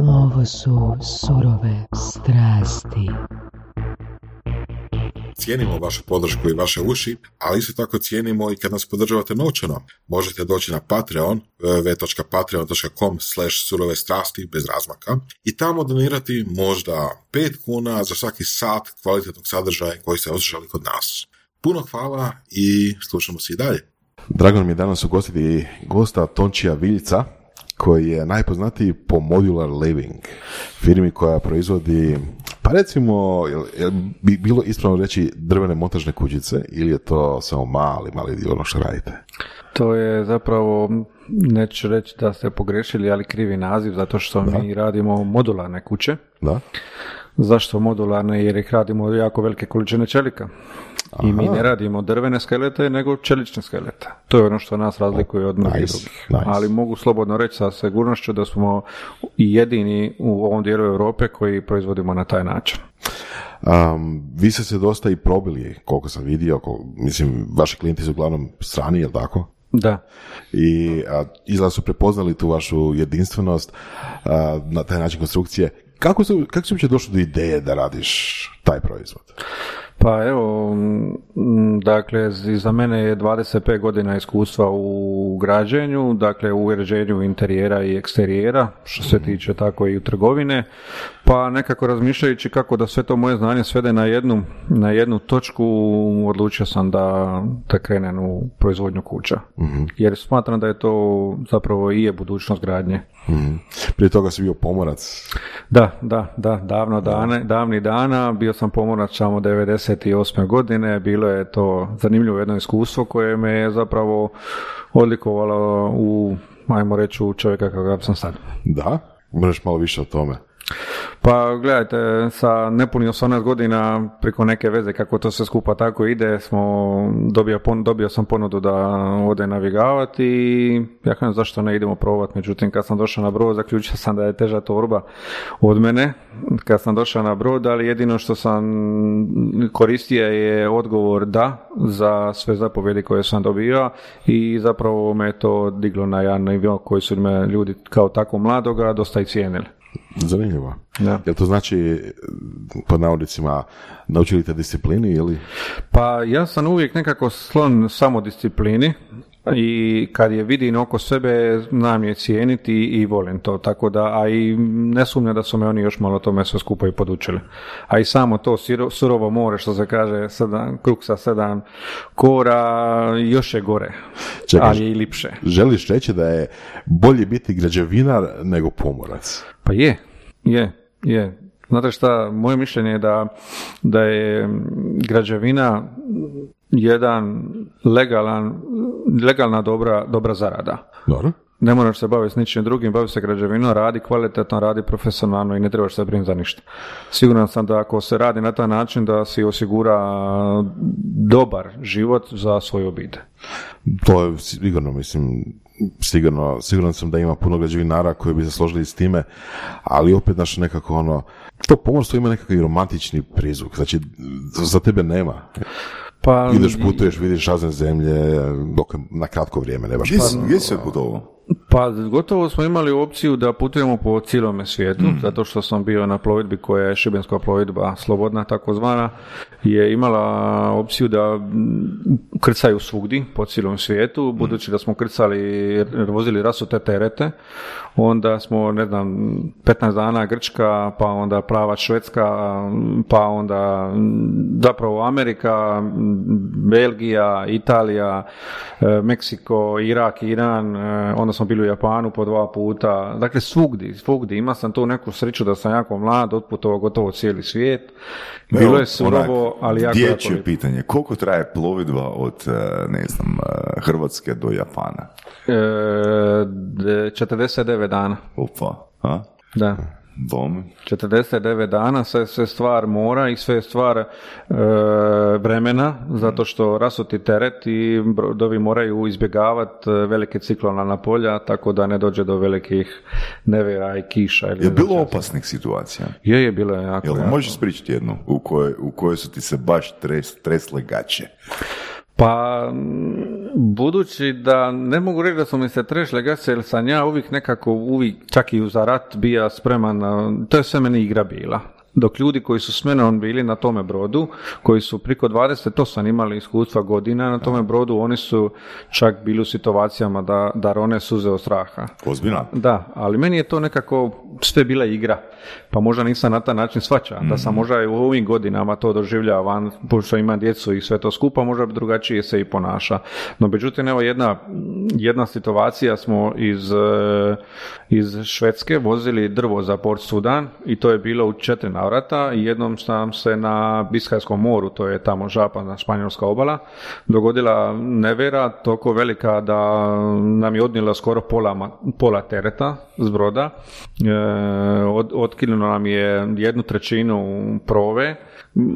Ovo su surove strasti. Cijenimo vašu podršku i vaše uši, ali isto tako cijenimo i kad nas podržavate novčano. Možete doći na Patreon, www.patreon.com/surove strasti bez razmaka i tamo donirati možda 5 kuna za svaki sat kvalitetnog sadržaja koji ste osjećali kod nas. Puno hvala i slušamo se i dalje. Drago mi je danas ugostiti gosta Tončija Viljica, koji je najpoznatiji po Modular Living, firmi koja proizvodi, pa recimo, jel bi bilo ispravno reći drvene montažne kućice ili je to samo mali dio ono što radite? To je zapravo, neću reći da ste pogrešili, ali krivi naziv, zato što mi radimo modularne kuće. Da. Zašto modularne? Jer ih radimo jako velike količine čelika. Aha. I mi ne radimo drvene skelete, nego čelične skelete. To je ono što nas razlikuje od mnogih drugih. Ali mogu slobodno reći sa sigurnošću da smo jedini u ovom dijelu Europe koji proizvodimo na taj način. Vi ste se dosta i probili, koliko sam vidio, mislim, vaši klijenti su uglavnom strani, je li tako? Da. I izgleda su prepoznali tu vašu jedinstvenost na taj način konstrukcije. Kako su uopće došli do ideje da radiš taj proizvod? Pa evo, dakle, za mene je 25 godina iskustva u građenju, dakle u uređenju interijera i eksterijera, što se tiče tako i u trgovine, pa nekako razmišljajući kako da sve to moje znanje svede na jednu točku, odlučio sam da krenem u proizvodnju kuća, jer smatram da je to zapravo i je budućnost gradnje. Prije toga si bio pomorac? Da, davnih dana, bio sam pomorac samo 1998. godine, bilo je to zanimljivo jedno iskustvo koje me je zapravo odlikovalo u čovjeka kakav sam sad. Da? Možeš malo više o tome? Pa gledajte, sa nepunih 18 godina preko neke veze kako to sve skupa tako ide, dobio sam ponudu da ode navigavati i ja kažem zašto ne idemo probati, međutim kad sam došao na brod zaključio sam da je teža torba od mene kad sam došao na brod, ali jedino što sam koristio je odgovor da za sve zapovjedi koje sam dobio i zapravo me to diglo na jedan nivo koji su me ljudi kao tako mladoga dosta i cijenili. Zanimljivo. Da. Jel to znači, pod navodnicima, naučili te disciplini ili? Pa ja sam uvijek nekako slon samo disciplini i kad je vidim oko sebe, znam je cijeniti i volim to, tako da, a i ne sumnjam da su me oni još malo tome sve skupa i podučili. A i samo to surovo more, što se kaže, krug sa 7 kora, još je gore, čekaj, ali je i lipše. Želiš reći da je bolje biti građevinar nego pomorac? Pa je. Znate šta, moje mišljenje je da je građevina jedan legalna dobra zarada. Dobro. Ne moraš se baviti s ničim drugim, bavi se građevinom, radi kvalitetno, radi profesionalno i ne trebaš se brinuti za ništa. Siguran sam da ako se radi na taj način da si osigura dobar život za svoju obitelj. To je sigurno, mislim, siguran sam da ima puno građevinara koji bi se složili s time, ali opet naš nekako to pomorstvo ima nekakav romantični prizvuk, znači za tebe nema. Pa, ideš, putuješ, vidiš razne zemlje, dok na kratko vrijeme ne baš. Gdje se putovao? Pa gotovo smo imali opciju da putujemo po cijelome svijetu, zato što sam bio na plovidbi koja je Šibenska plovidba, slobodna takozvana, je imala opciju da krcaju svugdje po cijelom svijetu, budući da smo vozili rasute terete, onda smo, 15 dana Grčka, pa onda prava Švedska, pa onda zapravo Amerika, Belgija, Italija, Meksiko, Irak, Iran, onda smo bili u Japanu po 2 puta, dakle svugdje, ima sam tu neku sreću da sam jako mlad, otputovao gotovo cijeli svijet, bilo je surovo, ali jako... Dječje pitanje, koliko traje plovidba od, Hrvatske do Japana? 49 dana. Opa, a? Da. 49 dana, sve stvar mora i sve stvar vremena, zato što rasuti teret i brodovi moraju izbjegavati velike ciklonalna polja, tako da ne dođe do velikih nevjera i kiša. Je bilo opasnih situacija? Je bilo jako. Jel možeš pričati jednu u kojoj su ti se baš tresle gaće? Pa Budući da ne mogu reći da su mi se trešle gaće, jer sam ja uvijek čak i za rat bija spreman, to je sve meni igra bila. Dok ljudi koji su s menom bili na tome brodu, koji su priko 28 imali iskustva godina na tome brodu, oni su čak bili u situacijama da rone suze od straha. Ozbiljno? Da, ali meni je to nekako sve bila igra, pa možda nisam na taj način shvaća, da sam možda u ovim godinama to doživljavam, pošto imam djecu i sve to skupa, možda drugačije se i ponaša. No, međutim, evo jedna situacija, smo iz Švedske vozili drvo za Port Sudan i to je bilo u 4 navrata i jednom sam se na Biskajskom moru, to je tamo zapadna španjolska obala, dogodila nevera toliko velika da nam je odnijela skoro pola tereta s broda. Otkinulo nam je 1/3 prove,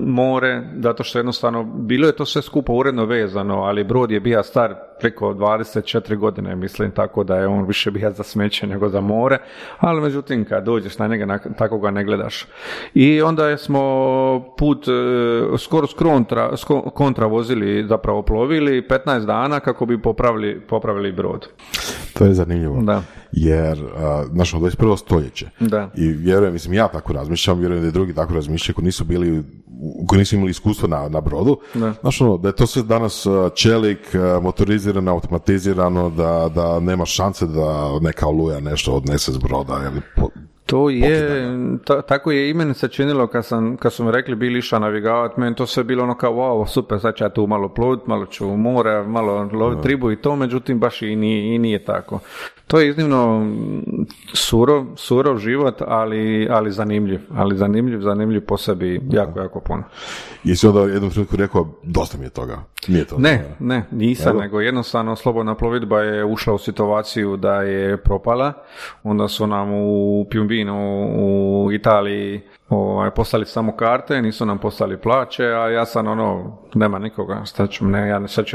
more, zato što jednostavno bilo je to sve skupo uredno vezano, ali brod je bio star preko 24 godine, mislim, tako da je on više bio za smeće nego za more, ali međutim kad dođeš na njega, tako ga ne gledaš. I onda smo put skoro kontra vozili, zapravo plovili 15 dana kako bi popravili brod. To je zanimljivo. Da. Jer, znaš, 21. stoljeće. Da. I vjerujem, mislim, ja tako razmišljam, vjerujem da i drugi tako razmišljaju koji nisu imali iskustva na brodu. Da. Znaš, da je to sve danas čelik, motorizirano, automatizirano, da nema šanse da neka oluja nešto odnese s broda ili to je, tako je i meni se činilo kad su mi rekli bili iša navigavati, meni to sve bilo ono kao wow, super, sad ću ja tu malo plovit, malo ću u more, malo lovit ribu i to, međutim baš i nije tako. To je iznimno surov život, ali zanimljiv. Ali zanimljiv po sebi jako, jako puno. I si onda jednom trenutku rekao, dosta mi je toga. Nije to. Ne, nisam, Jelo? Nego jednostavno slobodna plovidba je ušla u situaciju da je propala. Onda su nam u Piumbinu, u Italiji, poslali samo karte, nisu nam poslali plaće, a ja sam nema nikoga, sad ću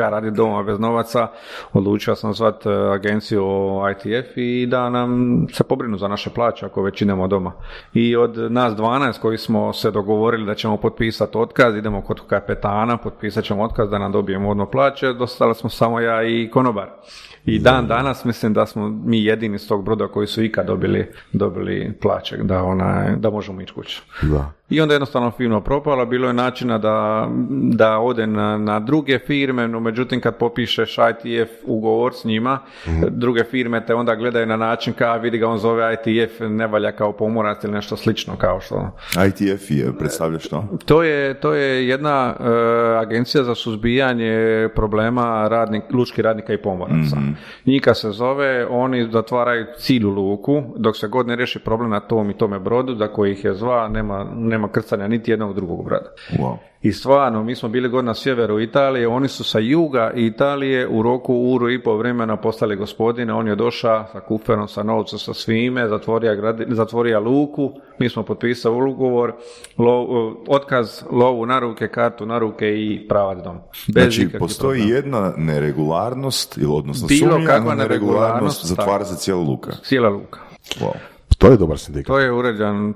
ja raditi doma bez novaca, odlučio sam zvati agenciju ITF i da nam se pobrinu za naše plaće ako već idemo doma. I od nas 12 koji smo se dogovorili da ćemo potpisati otkaz, idemo kod kapetana, potpisat ćemo otkaz da nam dobijemo odno plaće, dostali smo samo ja i konobar. I dan danas mislim da smo mi jedini s tog broda koji su ikad dobili plaće, da možemo ići kući. Da. I onda jednostavno firma propala, bilo je načina da ode na druge firme, no međutim kad popišeš ITF ugovor s njima, druge firme te onda gledaju na način kao vidi ga on zove ITF, ne valja kao pomorac ili nešto slično kao što. ITF je predstavlja što? To je jedna agencija za suzbijanje problema lučkih radnika i pomoraca. Njika se zove, oni zatvaraju cijelu luku, dok se god ne riješi problem na tom i tome brodu, za koji ih je zva, nema krcanja niti jednog drugog broda. Wow. I stvarno, mi smo bili god na sjeveru Italije, oni su sa juga Italije u roku uru i po vremena postali gospodine, on je došao sa kuferom, sa novcem, sa svime, zatvorio luku, mi smo potpisali ugovor, otkaz, lovu na ruke, kartu na ruke i pravac dom. Znači, postoji problem. Jedna neregularnost, ili odnosno sumnjena neregularnost, zatvara se cijela luka. Cijela luka. Wow. To je dobar sindikat.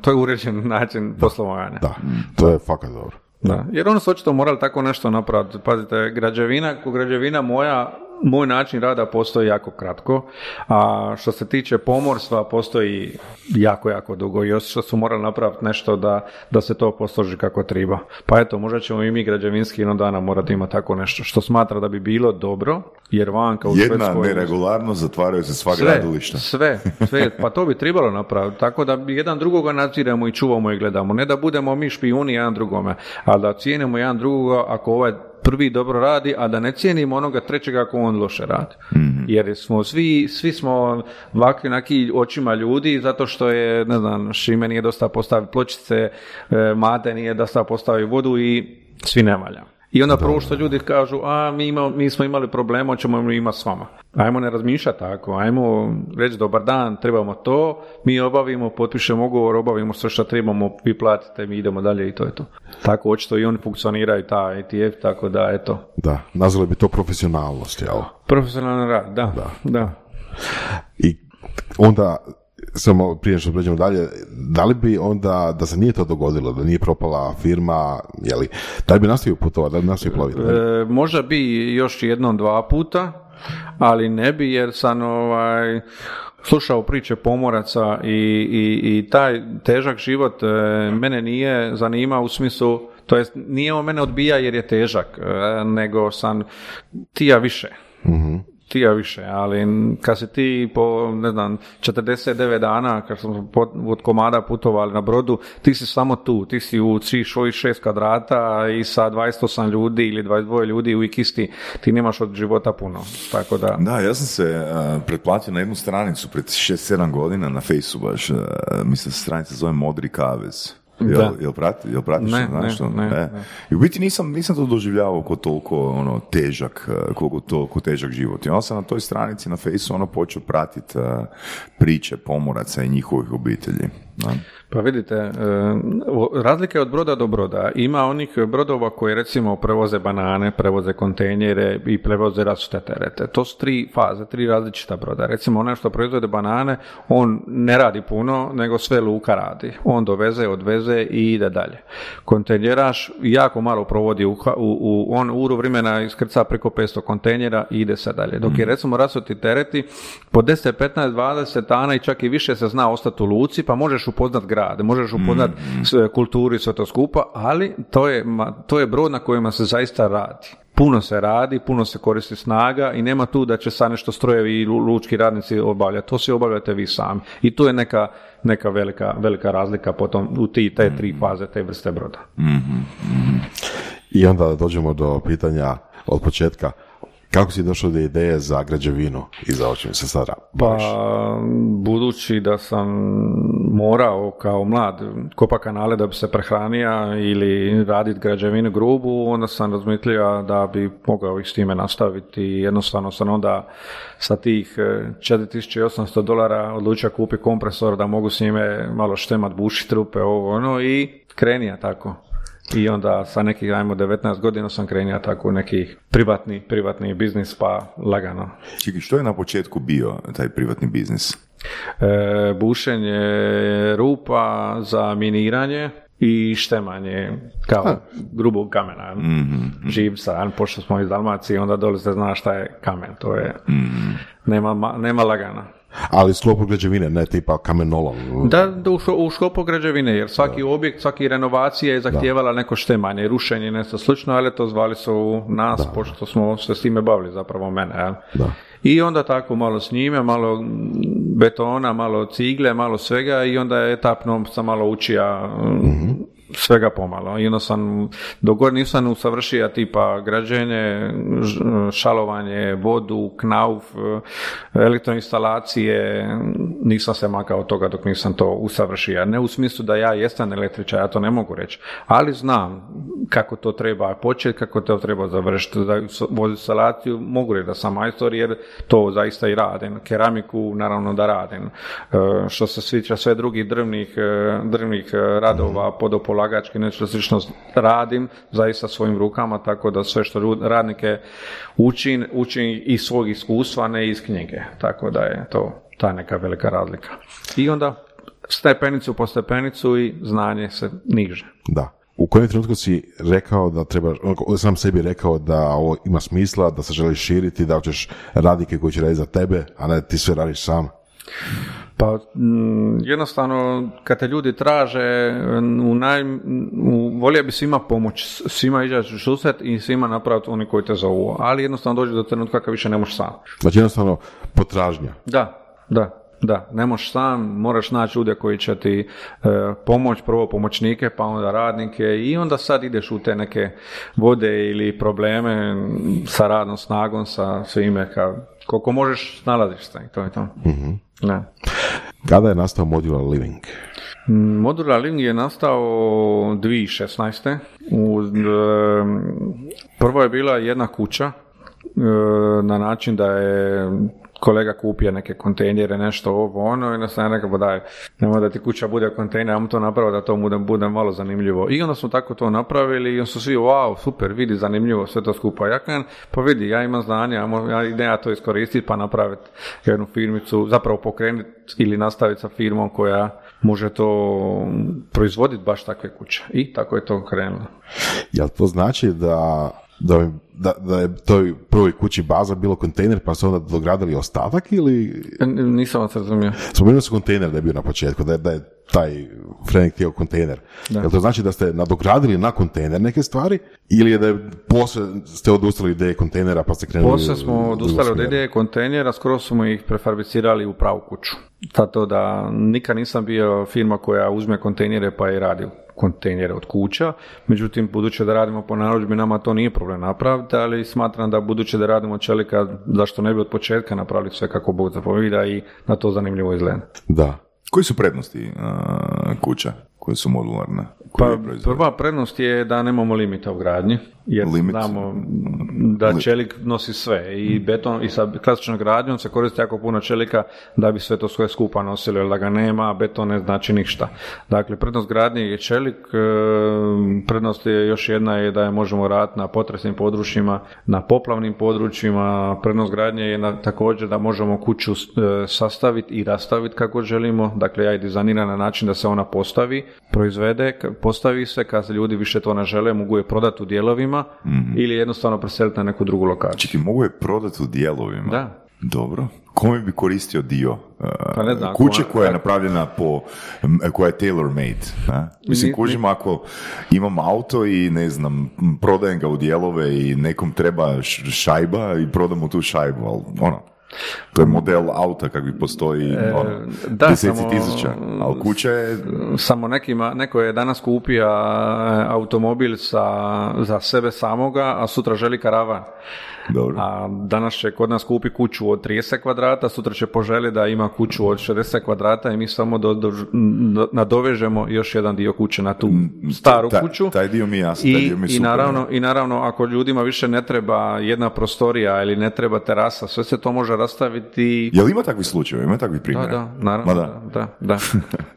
To je uređen način poslovanja. Da, to je fakat dobro. Da, jer oni su očito morali tako nešto napraviti. Pazite, građevina moj način rada postoji jako kratko, a što se tiče pomorstva postoji jako, jako dugo i još što su morali napraviti nešto da se to posloži kako treba. Pa eto, možda ćemo i mi građevinski jednog dana morati imati tako nešto što smatra da bi bilo dobro, jer vanka u Švedskoj... Jedna neregularnost zatvaraju se sva gradilišta. Sve, pa to bi trebalo napraviti, tako da jedan drugoga nadziremo i čuvamo i gledamo. Ne da budemo mi špijuni jedan drugome, ali da cijenimo jedan drugoga ako ovaj prvi dobro radi, a da ne cijenimo onoga trećega ako on loše radi. Mm-hmm. Jer smo svi smo ovakvi onaki očima ljudi, zato što je, ne znam, Šime nije dosta postavi pločice, Mate nije dosta postavi vodu i svi ne valja. I onda prvo što ljudi kažu, mi smo imali problema, hoćemo imati s vama. Ajmo ne razmišljati tako, ajmo reći dobar dan, trebamo to, mi obavimo, potpišemo ugovor, obavimo sve što trebamo, vi platite, mi idemo dalje i to je to. Tako očito i oni funkcioniraju, ta ETF, tako da je to. Da, nazvali bi to profesionalnost, jel? Profesionalni rad, da. I onda Samo prije što pređemo dalje, da li bi onda, da se nije to dogodilo, da nije propala firma, jeli, da li bi nastavio putovati, da li bi nastavio ploviti? Možda bi još jednom, dva puta, ali ne bi, jer sam slušao priče pomoraca i taj težak život mene nije zanimao u smislu, to jest nije on mene odbija jer je težak, nego sam tija više. Mm-hmm. Ali kad si ti po, 49 dana, kad smo od komada putovali na brodu, ti si samo tu, ti si u 6 kvadrata i sa 28 ljudi ili 22 ljudi u ikisti, ti nemaš od života puno, tako da... Da, ja sam se pretplatio na jednu stranicu pred 6-7 godina na Fejsu baš, mislim stranica zove Modri Kavez. Jel pratiš? Ne. I u biti nisam to doživljavao ko toliko ko težak život. I onda sam na toj stranici na Fejsu počeo pratiti priče pomoraca i njihovih obitelji. Da. Pa vidite, razlika je od broda do broda. Ima onih brodova koji recimo prevoze banane, prevoze kontejnere i prevoze različite terete. To su tri faze, tri različita broda. Recimo onaj što proizvode banane, on ne radi puno, nego sve luka radi. On doveze, odveze i ide dalje. Kontejneraš jako malo provodi, on u uru vremena iskrca preko 500 kontejnera i ide se dalje. Dok je recimo rasuti tereti, po 10, 15, 20 dana i čak i više se zna ostati u luci, pa možeš upoznat grad, možeš upoznat kulturu i sve to skupa, ali to je brod na kojima se zaista radi. Puno se radi, puno se koristi snaga i nema tu da će sad nešto strojevi i lučki radnici obavljati. To se obavljate vi sami. I tu je neka velika razlika potom u te tri faze, te vrste broda. I onda dođemo do pitanja od početka. Kako si došao do ideje za građevinu i za očim se sada baviš? Pa, budući da sam morao kao mlad kopa kanale da bi se prehranija ili raditi građevinu grubu, onda sam razmislio da bi mogao ih s time nastaviti i jednostavno sam onda sa tih $4,800 odlučio kupi kompresor da mogu s njime malo štemat, bušit rupe, i krenija tako. I onda sa nekih, 19 godina sam krenio tako neki privatni biznis, pa lagano. Čekaj, što je na početku bio taj privatni biznis? Bušenje rupa za miniranje i štemanje kao grubog kamena, živca, pošto smo iz Dalmacije, onda dole se zna šta je kamen, to je, nema lagana. Ali u sklopu građevine, ne tipa kamenolom. Da, u sklopu građevine, jer svaki objekt, svaki renovacija je zahtijevala neko štemanje, rušenje, nešto slično, ali to zvali su nas, pošto smo se s time bavili, zapravo mene. Da. I onda tako malo s njime, malo betona, malo cigle, malo svega i onda je etapno sam malo učija svega pomalo. I onda sam, dogod nisam usavršio tipa građenje, šalovanje, vodu, knauf, elektroinstalacije, nisam se makao od toga dok nisam to usavršio. Ne u smislu da ja jesam električar, ja to ne mogu reći, ali znam kako to treba početi, kako to treba završiti. Za vodu instalaciju mogu reći da sam majstor jer to zaista i radim. Keramiku naravno da radim. Što se sviđa sve drugih drvnih radova, podopolagački, nešto slično radim zaista svojim rukama, tako da sve što radnike učim iz svog iskustva, ne iz knjige. Tako da je to ta neka velika razlika. I onda stepenicu po stepenicu i znanje se niže. Da. U kojem trenutku si rekao da trebaš, sam sebi rekao da ovo ima smisla, da se želiš širiti, da hoćeš radnike koji će raditi za tebe, a ne ti sve radiš sam? Pa jednostavno kad te ljudi traže, volio bi svima pomoć, svima izaći u susret i svima napraviti oni koji te zovu, ali jednostavno dođe do trenutka kad više ne možeš sam. Znači jednostavno potražnja. Da, ne možeš sam, moraš naći ljude koji će ti pomoć, prvo pomoćnike, pa onda radnike i onda sad ideš u te neke vode ili probleme sa radnom snagom, sa svime, koliko možeš nalaziš se, to je to. Mm-hmm. Da. Kada je nastao Modular Living? Modular Living je nastao 2016. Prvo je bila jedna kuća na način da je kolega kupio neke kontejnere, nešto ovo, ono, i onda sam nekako daj, nemoj da ti kuća bude kontejner, ja mu to napravo da to bude malo zanimljivo. I onda smo tako to napravili i onda su svi, wow, super, vidi, zanimljivo, sve to skupa. Ja kažem, pa vidi, ja imam znanje, ja ideja to iskoristiti pa napraviti jednu firmicu, zapravo pokrenuti ili nastaviti sa firmom koja može to proizvoditi baš takve kuće. I tako je to krenulo. Jel to znači da je toj prvoj kući baza bilo kontejner pa su onda dogradili ostatak ili... Nisam vas razumio. Spomenuo su kontejner da je bio na početku, da je taj Frenik htio kontejner. Da. Jel to znači da ste nadogradili na kontejner neke stvari ili je da je poslije ste odustali od ideje kontejnera pa ste krenuli... Poslije smo odustali od ideje kontejnera, skoro smo ih prefabricirali u pravu kuću. Zato da nikad nisam bio firma koja uzme kontejnere pa je radi kontejnere od kuća, međutim buduće da radimo po narudžbi nama to nije problem napraviti, ali smatram da buduće da radimo čelika, zašto ne bi od početka napravili sve kako Bog zapovijeda i na to zanimljivo izgleda. Da. Koji su prednosti kuća koje su modularne? Pa prva prednost je da nemamo limita u gradnji, jer znamo da čelik nosi sve i beton i sa klasičnom gradnjom se koristi jako puno čelika da bi sve to sve skupa nosilo, jer da ga nema, beton ne znači ništa. Dakle, prednost gradnje je čelik, prednost je još jedna je da je možemo raditi na potresnim područjima, na poplavnim područjima, prednost gradnje je također da možemo kuću sastaviti i rastaviti kako želimo, dakle ja je dizajniram na način da se ona postavi, proizvede, postavi se, kad se ljudi više to ne žele, mogu je prodati u dijelovima ili jednostavno preseliti na neku drugu lokaciju. Čekaj, mogu je prodati u dijelovima? Da. Dobro. Kome bi koristio dio kuće koja je napravljena po, koja je tailor-made? Ne? Mislim, kužim, ako imam auto i ne znam, prodajem ga u dijelove i nekom treba šajba i prodam mu tu šajbu, ali ono, to je model auta kak bi postoji deseci tisuća, ali kuća je... Samo neko je danas kupio automobil za sebe samoga, a sutra želi karavan. Dobro. A danas će kod nas kupi kuću od 30 kvadrata, sutra će poželi da ima kuću od 60 kvadrata i mi samo nadovežemo još jedan dio kuće na tu staru kuću. Taj dio mi je jasno, taj dio mi je super. I naravno, ako ljudima više ne treba jedna prostorija ili ne treba terasa, sve se to može rastaviti. Jel ima takvi slučaje, ima takvi primjera? Da, naravno. Da.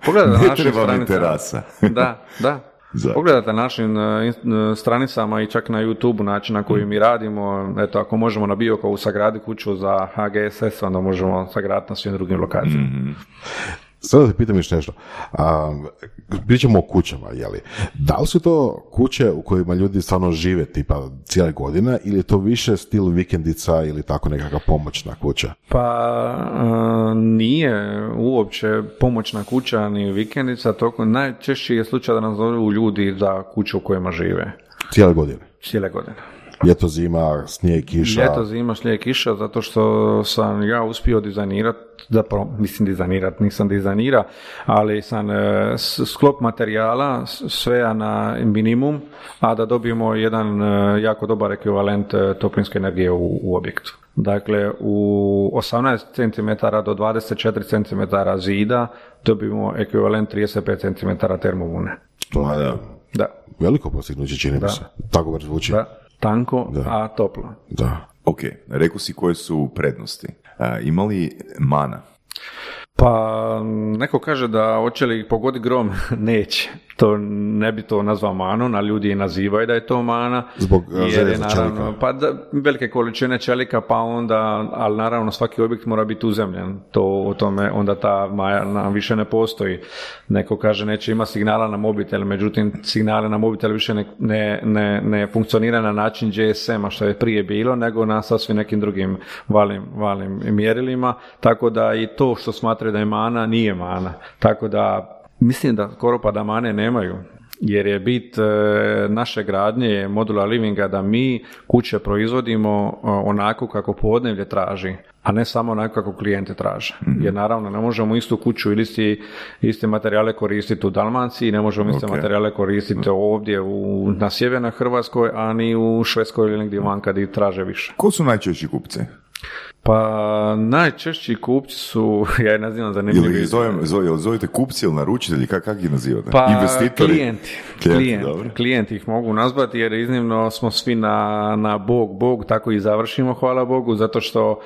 Pogledaj na našu stranicu. Ne treba ni terasa. Da. Pogledajte našim stranicama i čak na YouTube način na koji mi radimo, eto ako možemo na Biokovu sagraditi kuću za HGSS, onda možemo sagraditi na svim drugim lokacijama. Mm-hmm. Sada te pitam još nešto. Pričamo o kućama, jeli? Da li su to kuće u kojima ljudi stvarno žive tipa cijele godine ili je to više stil vikendica ili tako nekakva pomoćna kuća? Pa nije uopće pomoćna kuća ni vikendica. Najčešći je slučaj da nas zovu ljudi za kuću u kojima žive. Cijele godine. Ljeto, zima, snijeg, kiša. Ljeto, zima, snijeg, kiša, zato što sam ja uspio dizajnirati, zapravo, ali sam sklop materijala sve na minimum, a da dobijemo jedan jako dobar ekvivalent toplinske energije u objektu. Dakle, u 18 cm do 24 cm zida dobijemo ekvivalent 35 cm termovune. To je da. Veliko postignuće, čini mi se. Tako bar zvuči. Da. Tanko, da. A toplo. Da. Ok, rekao si koje su prednosti. Ima li mana? Pa, neko kaže da hoće li pogoditi grom, neće. To ne bi to nazvao manom, a ljudi je nazivaju da je to mana. Zbog željeza čelika. Pa velike količine čelika, pa onda, ali naravno svaki objekt mora biti uzemljen. To o tome, onda ta mana više ne postoji. Neko kaže neće ima signala na mobitel, međutim signale na mobitel više ne funkcionira na način GSM-a što je prije bilo, nego na sasvim nekim drugim valnim mjerilima. Tako da i to što smatraju da je mana, nije mana. Tako da mislim da skoro pa da mane nemaju, jer je bit naše gradnje Modular Livinga da mi kuće proizvodimo onako kako podnevlje traži, a ne samo onako kako klijente traže. Jer naravno ne možemo istu kuću ili iste materijale koristiti u Dalmaciji, ne možemo iste materijale koristiti ovdje na sjevernoj Hrvatskoj, a ni u Švedskoj ili negdje van kad ih traže više. Ko su najčešći kupci? Pa najčešći kupci su, ja je nazivam zanimljivi. Ili zovete kupci ili naručitelji, kako ih nazivate? Pa investitori? Klijenti ih mogu nazvati jer iznimno smo svi na Bog, tako i završimo, hvala Bogu, zato što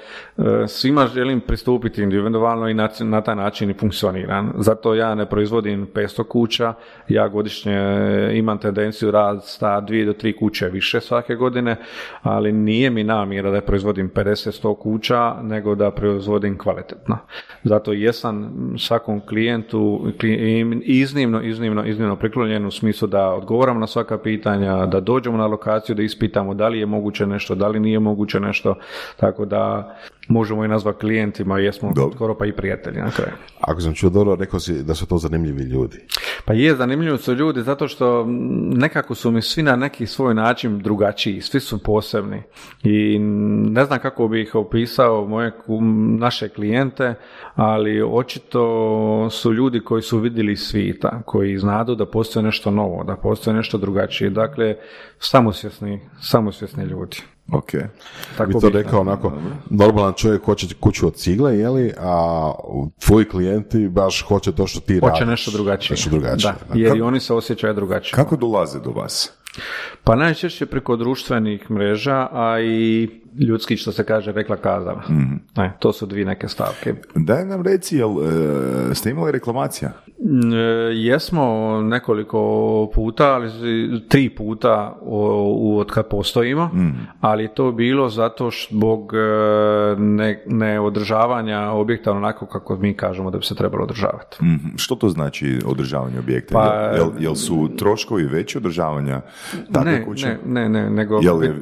svima želim pristupiti individualno i na taj način i funkcioniram. Zato ja ne proizvodim 500 kuća, ja godišnje imam tendenciju rasta 2 do 3 kuće više svake godine, ali nije mi namjera da proizvodim 50-100 kuća, nego da proizvodim kvalitetno. Zato jesam svakom klijentu iznimno priklonjen u smislu da odgovaram na svaka pitanja, da dođemo na lokaciju, da ispitamo da li je moguće nešto, da li nije moguće nešto, tako da možemo i nazvati klijentima, jesmo skoro pa i prijatelji na kraju. Ako sam čuo dobro, rekao si da su to zanimljivi ljudi. Pa je, zanimljivi su ljudi zato što nekako su mi svi na neki svoj način drugačiji, svi su posebni i ne znam kako bi ih opisao naše klijente, ali očito su ljudi koji su vidjeli svijeta, koji znadu da postoje nešto novo, da postoje nešto drugačije, dakle samosvjesni ljudi. Ok, tako bi to rekao onako, normalan čovjek hoće kuću od cigle, jeli, a tvoji klijenti baš hoće to što ti radiš. Hoće nešto drugačije, Da, jer i oni se osjećaju drugačije. Kako dolaze do vas? Pa najčešće preko društvenih mreža, a i ljudski, što se kaže, rekla kazala. Mm-hmm. To su dvije neke stavke. Daj nam reci, jel ste imali reklamacija? Jesmo nekoliko puta, ali 3 puta od kad postojimo, ali je to bilo zato što zbog neodržavanja objekta onako kako mi kažemo da bi se trebalo održavati. Mm-hmm. Što to znači održavanje objekta? Pa, jel su troškovi veći održavanja? Ne, nego... Jel je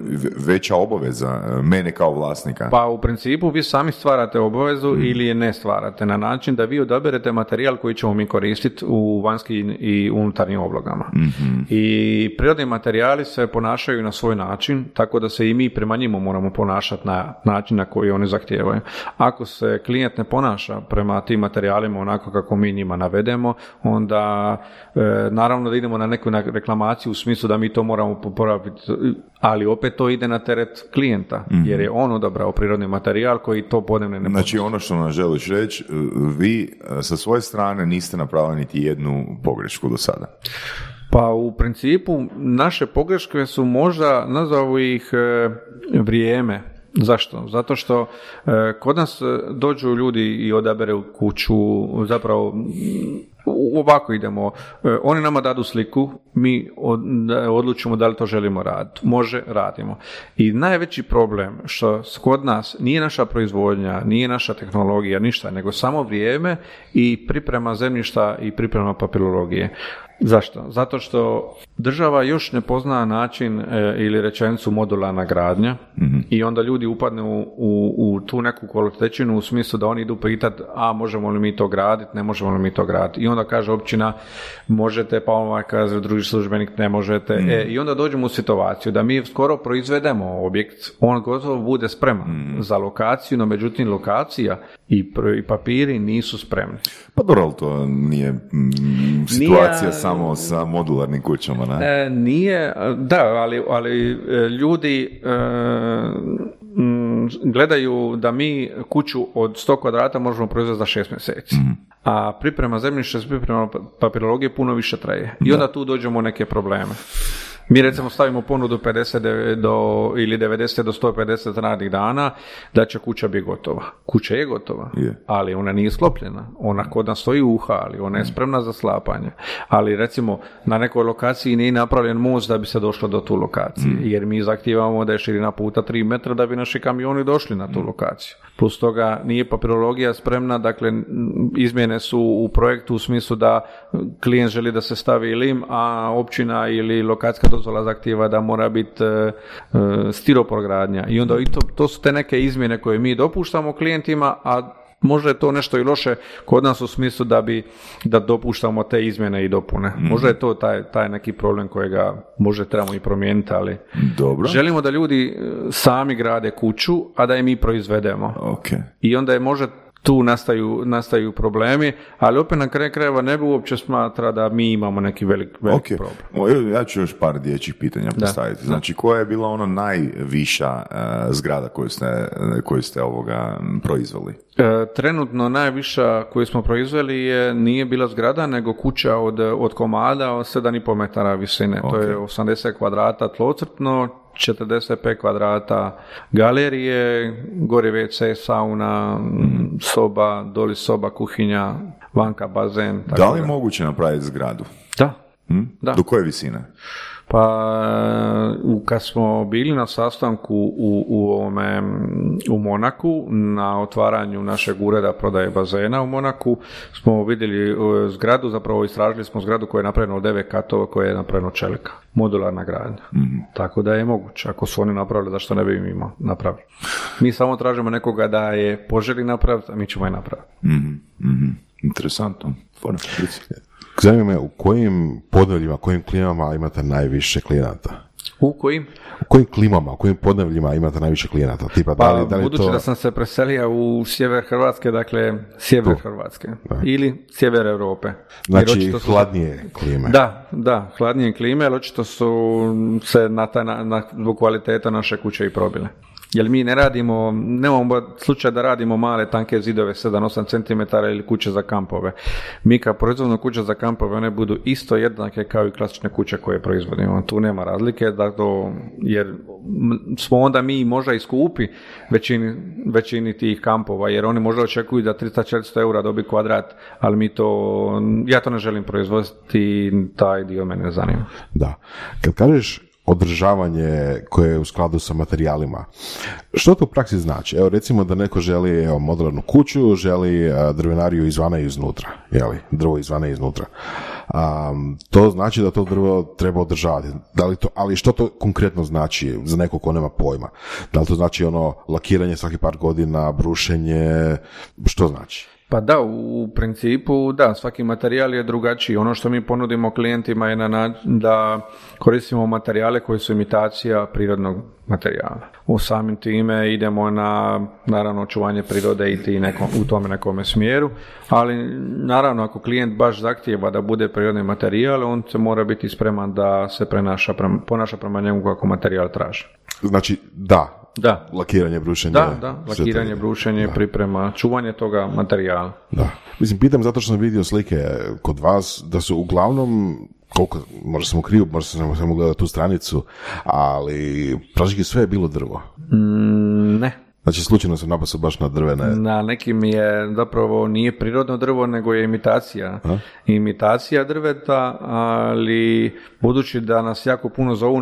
veća obaveza mene kao vlasnika? Pa u principu vi sami stvarate obavezu ili je ne stvarate na način da vi odaberete materijal koji ćemo mi koristiti u vanjskim i unutarnjim oblogama. Mm-hmm. I prirodni materijali se ponašaju na svoj način, tako da se i mi prema njimu moramo ponašati na način na koji oni zahtijevaju. Ako se klijent ne ponaša prema tim materijalima onako kako mi njima navedemo, onda naravno da idemo na neku reklamaciju u smislu da mi to moramo popraviti, ali opet to ide na teret klijenta, jer je on odabrao prirodni materijal koji to podnevne ne postoji. Znači ono što nam želiš reći, vi sa svoje strane niste napravili niti jednu pogrešku do sada. Pa u principu naše pogreške su možda, nazovu ih, vrijeme. Zašto? Zato što kod nas dođu ljudi i odaberu kuću, zapravo ovako idemo, oni nama dadu sliku, mi odlučimo da li to želimo raditi, može, radimo. I najveći problem što kod nas nije naša proizvodnja, nije naša tehnologija, ništa, nego samo vrijeme i priprema zemljišta i priprema papirologije. Zašto? Zato što država još ne pozna način ili rečenicu modularna gradnja, i onda ljudi upadnu u tu neku kolotečinu u smislu da oni idu pitati, a možemo li mi to graditi, ne možemo li mi to graditi. I onda kaže općina možete, pa on kaže drugi službenik ne možete. I onda dođemo u situaciju da mi skoro proizvedemo objekt, on gotovo bude spreman za lokaciju, no međutim lokacija i papiri nisu spremni. Pa dobro, ali to nije situacija nije, samo sa modularnim kućama, ne? Nije, da, ali ljudi gledaju da mi kuću od 100 kvadrata možemo proizvesti za 6 mjeseci. A priprema zemljišta, priprema papirologije puno više traje. I onda tu dođemo u neke probleme. Mi recimo stavimo ponudu 90 do 150 radnih dana da će kuća biti gotova. Kuća je gotova, ali ona nije sklopljena. Ona kod nas stoji u hali, ona je spremna za slapanje. Ali recimo na nekoj lokaciji nije napravljen most da bi se došlo do tu lokaciju. Jer mi zahtijevamo da je širina puta 3 metra da bi naši kamioni došli na tu lokaciju. Plus toga nije papirologija spremna, dakle izmjene su u projektu u smislu da klijent želi da se stavi lim, a općina ili lokacijska dozvola zahtijeva da mora biti stiropogradnja. I onda to su te neke izmjene koje mi dopuštamo klijentima, a možda je to nešto i loše kod nas u smislu da dopuštamo te izmjene i dopune. Možda je to taj neki problem kojega možda trebamo i promijeniti, ali dobro. Želimo da ljudi sami grade kuću, a da je mi proizvedemo. Okay. I onda je možda tu nastaju problemi, ali opet na kraju krajeva ne bi uopće smatra da mi imamo neki veliki problem. Ja ću još par dječjih pitanja postaviti. Znači, koja je bila ona najviša zgrada koju ste proizveli? Trenutno najviša koju smo proizveli nije bila zgrada, nego kuća od komada od 7,5 metara visine. Okay. To je 80 kvadrata tlocrtno, 45 kvadrata galerije, gore WC, sauna, soba, doli soba, kuhinja, vanka, bazen. Tako da li je moguće napraviti zgradu? Da. Da. Do koje visine? Pa, kad smo bili na sastanku u Monaku, na otvaranju našeg ureda prodaje bazena u Monaku, smo vidjeli zgradu, zapravo istražili smo zgradu koja je napravljena od 9 katova, koja je napravljena čelika, modularna gradnja. Mm-hmm. Tako da je moguće, ako su oni napravili, zašto ne bi mi imao napravili. Mi samo tražimo nekoga da je poželi napraviti, a mi ćemo je napraviti. Mm-hmm. Mm-hmm. Interesantno. Zanima me, u kojim podneljima, u kojim klimama imate najviše klijenata? U kojim? U kojim klimama, u kojim podneljima imate najviše klijenata? Tipa, da li budući to... da sam se preselio u sjever Hrvatske, dakle, sjever tu. Hrvatske. Da. Ili sjever Europe. Znači, hladnije klime. Da, hladnije klime, ali očito su se zbog kvaliteta naše kuće i probile. Jer mi nemamo slučaj da radimo male tanke zidove 7-8 cm ili kuće za kampove. Mi kad proizvodimo kuće za kampove, one budu isto jednake kao i klasične kuće koje proizvodimo. Tu nema razlike, jer smo onda mi možda iskupi većini tih kampova, jer oni možda očekuju da 300-400 eura dobi kvadrat, ali ja to ne želim proizvoditi, taj dio mene zanima. Da, kad kažeš održavanje koje je u skladu sa materijalima. Što to u praksi znači? Evo, recimo da neko želi modularnu kuću, želi drvenariju izvana i iznutra, drvo izvana i iznutra. To znači da to drvo treba održavati. Ali što to konkretno znači za nekog ko nema pojma? Da li to znači lakiranje svaki par godina, brušenje, što znači? Pa da, u principu da, svaki materijal je drugačiji. Ono što mi ponudimo klijentima je na način da koristimo materijale koji su imitacija prirodnog materijala. U samim time idemo na, naravno, očuvanje prirode i u tome nekome smjeru, ali naravno ako klijent baš zahtijeva da bude prirodni materijal, on se mora biti spreman da se ponaša prema njemu kako materijal traži. Znači, da. Lakiranje, brušenje. Da, lakiranje, brušenje, priprema, čuvanje toga materijala. Da. Mislim, pitam zato što sam vidio slike kod vas, da su uglavnom, možda sam u krivu, možda sam gledao tu stranicu, ali praktički sve je bilo drvo. Ne. Znači, slučajno sam napasao baš na drvene... Na nekim je, zapravo, nije prirodno drvo, nego je imitacija. A? Imitacija drveta, ali budući da nas jako puno zovu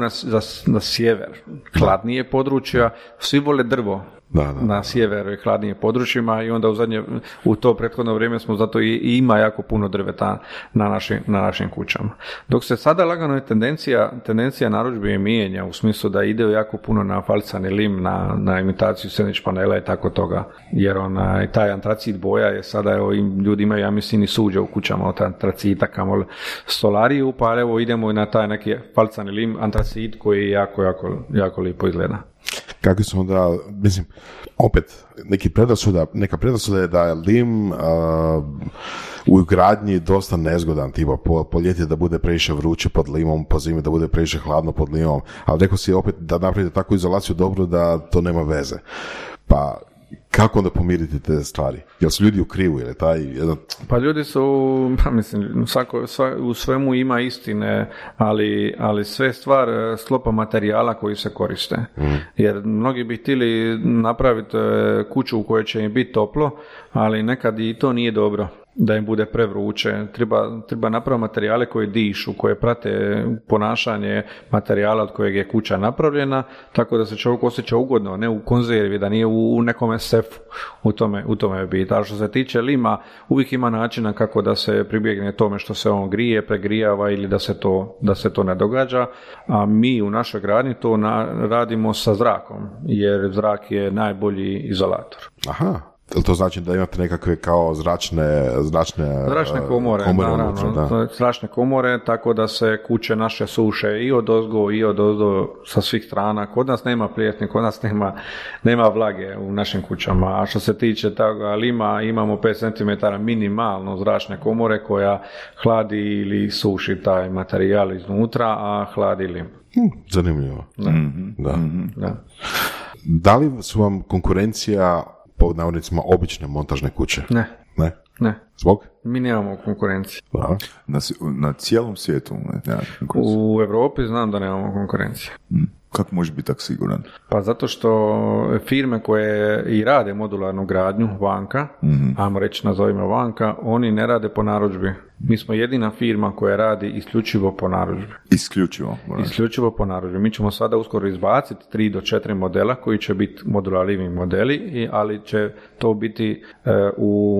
na sjever, hladnije područja, svi vole drvo. Da. Na sjeveru i hladnijim područjima i onda u to prethodno vrijeme smo zato i ima jako puno drveta na našim kućama. Dok se sada lagano je tendencija narudžbe mijenja u smislu da ide jako puno na falcani lim, na imitaciju sendvič panela i tako toga, jer taj antracit boja je sada, evo, ljudi imaju, ja mislim, i suđe u kućama od antracita, kamol solariju, pa evo idemo i na taj neki falcani lim, antracit koji jako lijepo izgleda. Kako su onda, mislim, opet neka predrasuda je da je lim u gradnji dosta nezgodan, tipa po ljeti da bude previše vruće pod limom, po zimi da bude previše hladno pod limom, ali rekao si opet da napravite takvu izolaciju dobro da to nema veze. Pa kako onda pomiriti te stvari? Jel su ljudi u krivu? Ili taj jedan... Pa ljudi su, mislim, u svemu ima istine, ali sve stvar sklopa materijala koji se koriste. Jer mnogi bi htjeli napraviti kuću u kojoj će im biti toplo, ali nekad i to nije dobro da im bude prevruće. Treba napraviti materijale koji dišu, koje prate ponašanje materijala od kojeg je kuća napravljena, tako da se čovjek osjeća ugodno, ne u konzervi, da nije u nekome sefu, u tome je bit. A što se tiče lima, uvijek ima načina kako da se pribjegne tome što se on grije, pregrijava ili da se to ne događa, a mi u našoj gradnji to radimo sa zrakom, jer zrak je najbolji izolator. Aha. To znači da imate nekakve kao zračne komore unutra, da. Zračne komore, tako da se kuće naše suše i odozgo i odozdo sa svih strana. Kod nas nema prijetnih, kod nas nema vlage u našim kućama. A što se tiče toga lima, imamo 5 cm minimalno zračne komore koja hladi ili suši taj materijal iznutra, a hladi lim. Zanimljivo. Da. Mm-hmm. Da. Mm-hmm. Da li su vam konkurencija po navodnicima obične montažne kuće? Ne. Zbog? Mi nemamo konkurenciju. Na cijelom svijetu nemamo konkurenciju. U Europi znam da nemamo konkurenciju. Kako možeš biti tako siguran? Pa zato što firme koje i rade modularnu gradnju, vanka, ajmo reći nazovimo vanka, oni ne rade po narudžbi. Mi smo jedina firma koja radi isključivo po narudžbi. Isključivo po narudžbi. Mi ćemo sada uskoro izbaciti 3 do 4 modela koji će biti modular living modeli, ali će to biti u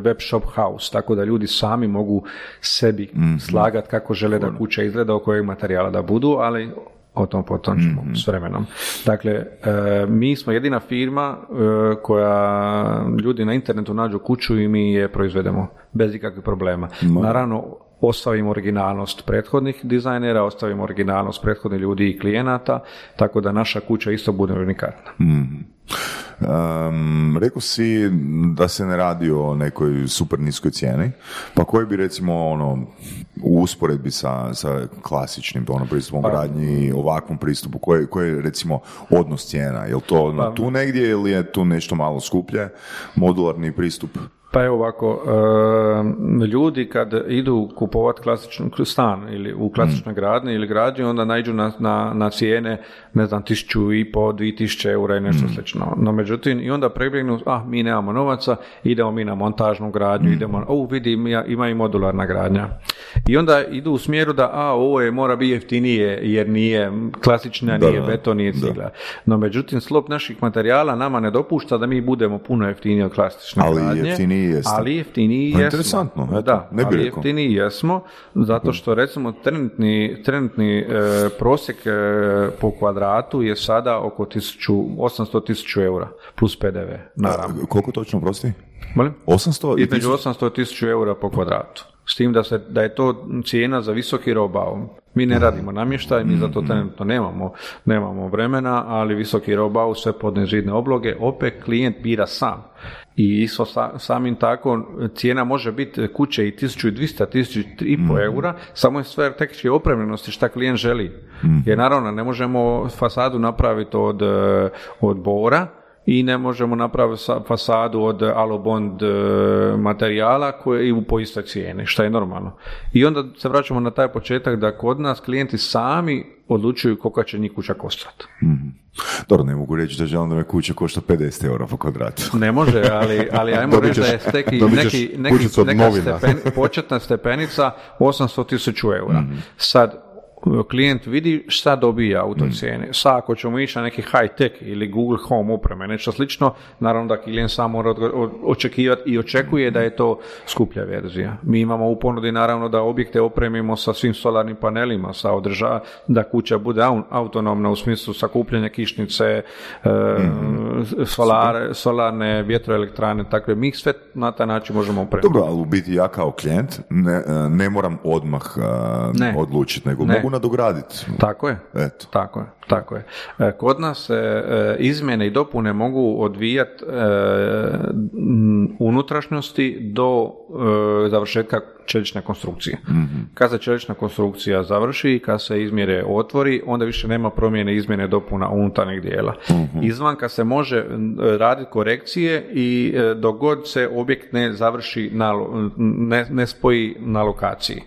web shop house, tako da ljudi sami mogu sebi slagati kako žele da kuća izgleda, o kojeg materijala da budu, ali o tom potom ćemo s vremenom. Dakle, mi smo jedina firma koja ljudi na internetu nađu kuću i mi je proizvedemo bez ikakvih problema. Naravno, ostavimo originalnost prethodnih dizajnera, ostavimo originalnost prethodnih ljudi i klijenata, tako da naša kuća isto bude unikatna. Rekao si da se ne radi o nekoj super niskoj cijeni, pa koji bi recimo u usporedbi sa klasičnim pristupom gradnji, ovakvom pristupu, koji je recimo odnos cijena, je li to tu negdje ili je tu nešto malo skuplje, modularni pristup? Pa je ovako, ljudi kad idu kupovati klasičnu stan ili u klasičnoj gradnji ili građi, onda naiđu na cijene, 1.500, 2.000 eura i nešto slično. No međutim, i onda prebjegnu, mi nemamo novaca, idemo mi na montažnu gradnju, idemo, ima i modularna gradnja. I onda idu u smjeru da, ovo je mora biti jeftinije, jer nije klasična, nije beton, nije cigla. No međutim, slop naših materijala nama ne dopušta da mi budemo puno jeftiniji od klasične gradnje. Ali jeftiniji jesmo. Interesantno, jeftiniji jesmo, zato što recimo trenutni prosjek po kvadratu je sada oko 800.000 eura plus PDV. Naravno. Koliko točno, prosti? Molim? 800 i 800.000 eura po kvadratu. S tim da je to cijena za visoki robau. Mi ne radimo namještaj, mi zato trenutno nemamo vremena, ali visoki robau, sve podne zidne obloge, opet klijent bira sam. I isto samim tako cijena može biti kuće i 1.200, 1.500 eura, samo je stvar tehničke opremljenosti šta klijent želi. Jer naravno ne možemo fasadu napraviti od bora, i ne možemo napraviti fasadu od alobond materijala koji je po istoj cijeni, što je normalno. I onda se vraćamo na taj početak da kod nas klijenti sami odlučuju koliko će njih kuća koštati. Dobro, ne mogu reći da želim da me kuća košta 50 eura po kvadratu. Ne može, ali ajmo reći da je početna stepenica 800.000 eura. Sad, klijent vidi šta dobija u toj cijeni. Sa ako ćemo ići na neki high-tech ili Google Home opreme, nešto slično, naravno da klijent sam mora očekivati i očekuje da je to skuplja verzija. Mi imamo u ponudi naravno da objekte opremimo sa svim solarnim panelima, da kuća bude autonomna u smislu sakupljanja kišnice, solarne vjetroelektrane, tako mi sve na taj način možemo opremiti. Dobro, ali u biti ja kao klijent ne moram odmah odlučiti, nego mogu nadograditi. Tako je. Eto. Tako je. Kod nas izmjene i dopune mogu odvijati unutrašnjosti do završetka čelične konstrukcije. Kad se čelična konstrukcija završi i kad se izmjere otvori, onda više nema promjene izmjene dopuna unutarnjeg dijela. Izvanka se može raditi korekcije i dok god se objekt ne završi, ne spoji na lokaciji.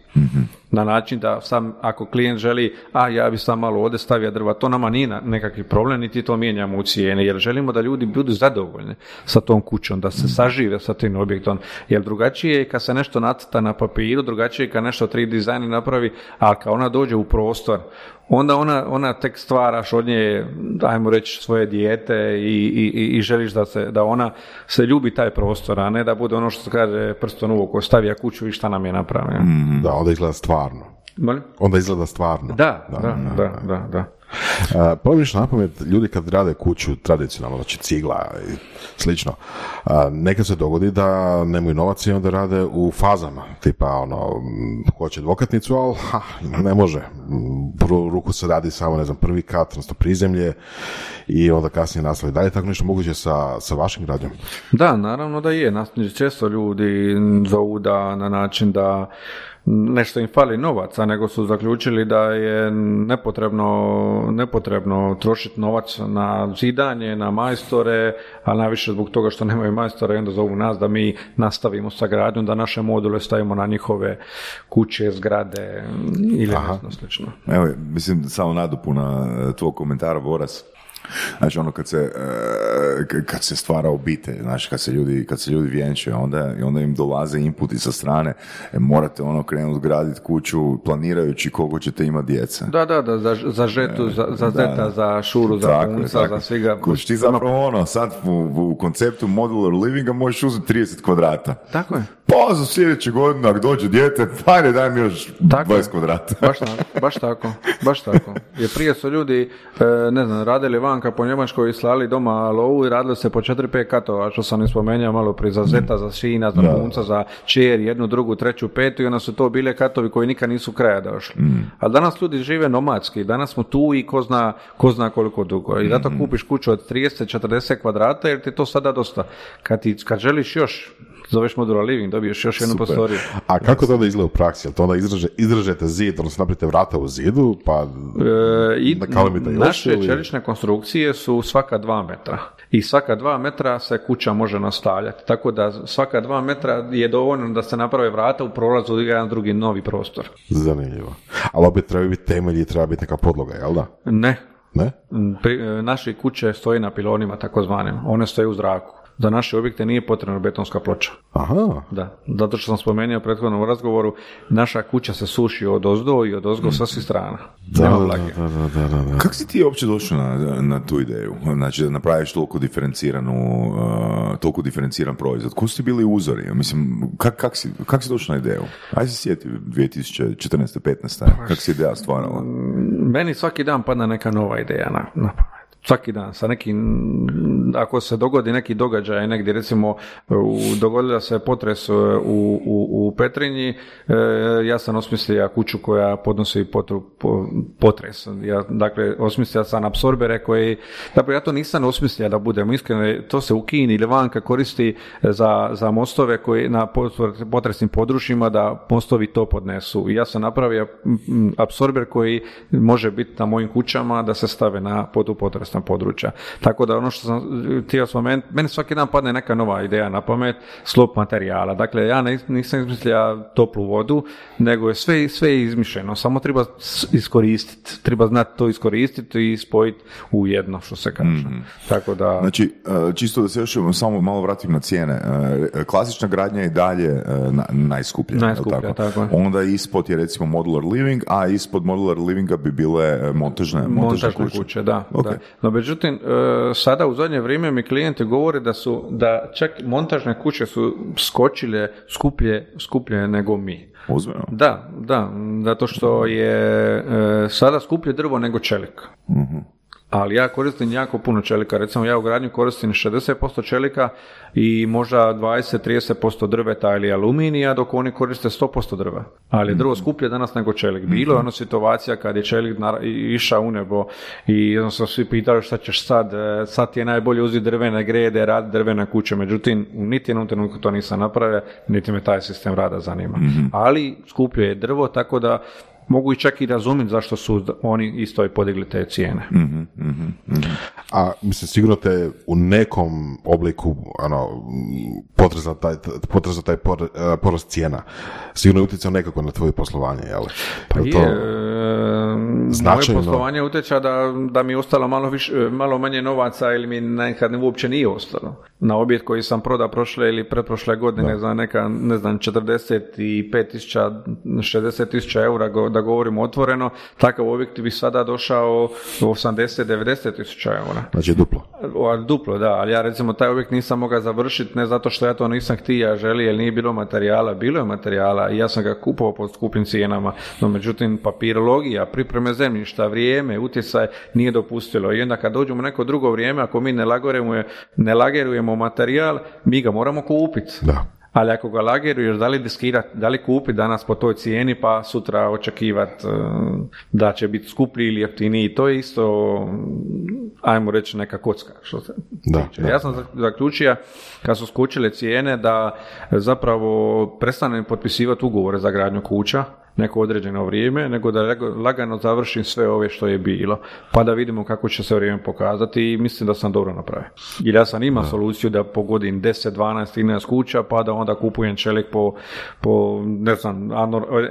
Na način da sam, ako klijent želi, ja bi sam malo ovdje stavio drva, to nama nije nekakvi problem, niti to mijenjamo u cijeni, jer želimo da ljudi budu zadovoljni sa tom kućom, da se sažive sa tim objektom, jer drugačije je kad se nešto nacrta na papiru, drugačije je kad nešto 3D dizajn napravi, ali kad ona dođe u prostor, onda ona tek stvaraš od nje, ajmo reći, svoje dijete i želiš da ona se ljubi taj prostor, a ne da bude ono što se kaže prstom u oko, stavija kuću i šta nam je napravljeno. Da, onda izgleda stvarno. Da, da. Pogledajš na pamet, ljudi kad rade kuću tradicionalno, znači cigla i slično, nekad se dogodi da nemaju novac i onda rade u fazama, tipa ono, hoće dvokatnicu, ali ne može. U ruku se radi samo, ne znam, prvi kat, odnosno prizemlje i onda kasnije nastavi dalje, tako nešto moguće sa vašim radnjom? Da, naravno da je. Često ljudi zovu da na način da nešto im fali novaca, nego su zaključili da je nepotrebno trošiti novac na zidanje, na majstore, a najviše zbog toga što nemaju majstore, onda zovu nas da mi nastavimo sa gradnjom, da naše module stavimo na njihove kuće, zgrade ili nešto slično. Evo, mislim, samo nadopuna tvog komentara, Boras. Znači ono kad se stvara obitelj, znači kad se ljudi vjenčaju, onda im dolaze inputi sa strane, morate ono krenuti graditi kuću planirajući koliko ćete imati djece. Da, za žetu, za zeta, za šuru, za punca, za svega. Kuć ti zapravo ono, sad u konceptu modular livinga možeš uzeti 30 kvadrata. Tako je. Pa za sljedeće godine, ako dođe dijete, fajne, daj mi još 20 kvadrata. Baš tako. Jer prije su ljudi, ne znam, radili vanka po Njemačkoj i slali doma lovu i radili se po 4-5 katova, što sam im spomenuo malo prije, za zeta, za sina, za punca, za čer, jednu, drugu, treću, petu i onda su to bile katovi koji nikad nisu kraja došli. A danas ljudi žive nomadski, danas smo tu i ko zna koliko dugo. I zato kupiš kuću od 30-40 kvadrata jer ti to sada dosta. Kad želiš još, zoveš Modular Living, dobiješ još jednu prostoriju. A kako to onda izgleda u praksi? Jel to onda izrežete zid, odnosno napravite vrata u zidu, pa nakalemite još? Naše čelične konstrukcije su svaka 2 metra. I svaka 2 metra se kuća može nastavljati. Tako da svaka 2 metra je dovoljno da se naprave vrata u prolazu u jedan drugi novi prostor. Zanimljivo. Ali opet treba biti temelji, treba biti neka podloga, jel da? Ne? Naše kuće stoje na pilonima takozvanim. One stoje u zraku. Za naše objekte nije potrebna betonska ploča. Aha. Da, zato što sam spomenuo prethodnom razgovoru, naša kuća se suši od ozdo i od ozgo sa svih strana. Da. Kako si ti uopće došao na tu ideju? Znači da napraviš toliko diferenciran proizvod. Koji su ti bili uzori? Mislim, kak si došao na ideju? Ajde se sjeti 2014. 15. Kako si ideja stvarala? Meni svaki dan padna neka nova ideja na pamet. Svaki dan, sa nekim, ako se dogodi neki događaj negdje, recimo dogodila se potres u Petrinji, ja sam osmislio kuću koja podnosi potres. Dakle, osmislio sam apsorbere koji, dakle, ja to nisam osmislio da budem iskreno, to se u Kini ili vanka koristi za mostove koji na potresnim područjima da mostovi to podnesu. Ja sam napravio apsorber koji može biti na mojim kućama da se stave na potres područja. Tako da ono što sam htio spomenuti, meni svaki dan padne neka nova ideja na pamet, slop materijala. Dakle, ja nisam izmislio toplu vodu, nego je sve izmišljeno. Samo treba iskoristiti. Treba znati to iskoristiti i spojiti u jedno, što se kaže. Mm-hmm. Tako da... Znači, čisto da se još samo malo vratim na cijene. Klasična gradnja je i dalje najskuplja, tako? Onda ispod je recimo modular living, a ispod modular livinga bi bile montažne kuće. Da. No, međutim, sada u zadnje vrijeme mi klijenti govore da čak montažne kuće su skočile skuplje nego mi. Ozbiljno? Da, zato što je sada skuplje drvo nego čelik. Mhm. Ali ja koristim jako puno čelika, recimo ja u gradnju koristim 60% čelika i možda 20-30% drveta ili aluminija, dok oni koriste 100% drva. Ali drvo skuplje danas nego čelik. Bilo je ona situacija kad je čelik išao u nebo i jednostavno svi pitali šta ćeš sad je najbolje uzeti drvene grede, rad drvene kuće, međutim u niti jednom trenutku to nisam napravio, niti me taj sistem rada zanima. Mm-hmm. Ali skuplje je drvo, tako da mogu i čak i razumjeti zašto su oni isto i podigli te cijene. A mislim, sigurno te u nekom obliku potresa taj porast cijena. Sigurno je utjecao nekako na tvoje poslovanje, jel? Pa je, to značajno... Moje poslovanje utječe da mi je ostalo malo manje novaca ili mi nekad uopće nije ostalo. Na objekt koji sam prodao prošle ili pretprošle godine za neka, ne znam, 45.000, 60.000 eura da govorimo otvoreno, takav objekt bi sada došao 80-90 tisuća eura. Znači duplo. Duplo, da, ali ja recimo taj objekt nisam mogao završiti, ne zato što ja to nisam htio, želio, jer nije bilo materijala, bilo je materijala i ja sam ga kupovao po skupim cijenama, no međutim papirologija, pripreme zemljišta, vrijeme, utjecaj nije dopustilo i onda kad dođemo neko drugo vrijeme, ako mi ne lagerujemo materijal, mi ga moramo kupiti. Da. Ali ako ga lageruješ, da li diskirati, da li kupiti danas po toj cijeni pa sutra očekivati da će biti skuplji ili jeftiniji, to je isto, ajmo reći, neka kocka. Što se tiče. Ja sam zaključio, kad su skočile cijene, da zapravo prestanem potpisivati ugovore za gradnju kuća, neko određeno vrijeme, nego da lagano završim sve ove što je bilo, pa da vidimo kako će se vrijeme pokazati i mislim da sam dobro napravio. Jer ja sam imao soluciju da pogodim 10, 12, 13 kuća, pa da onda kupujem čelik po ne znam,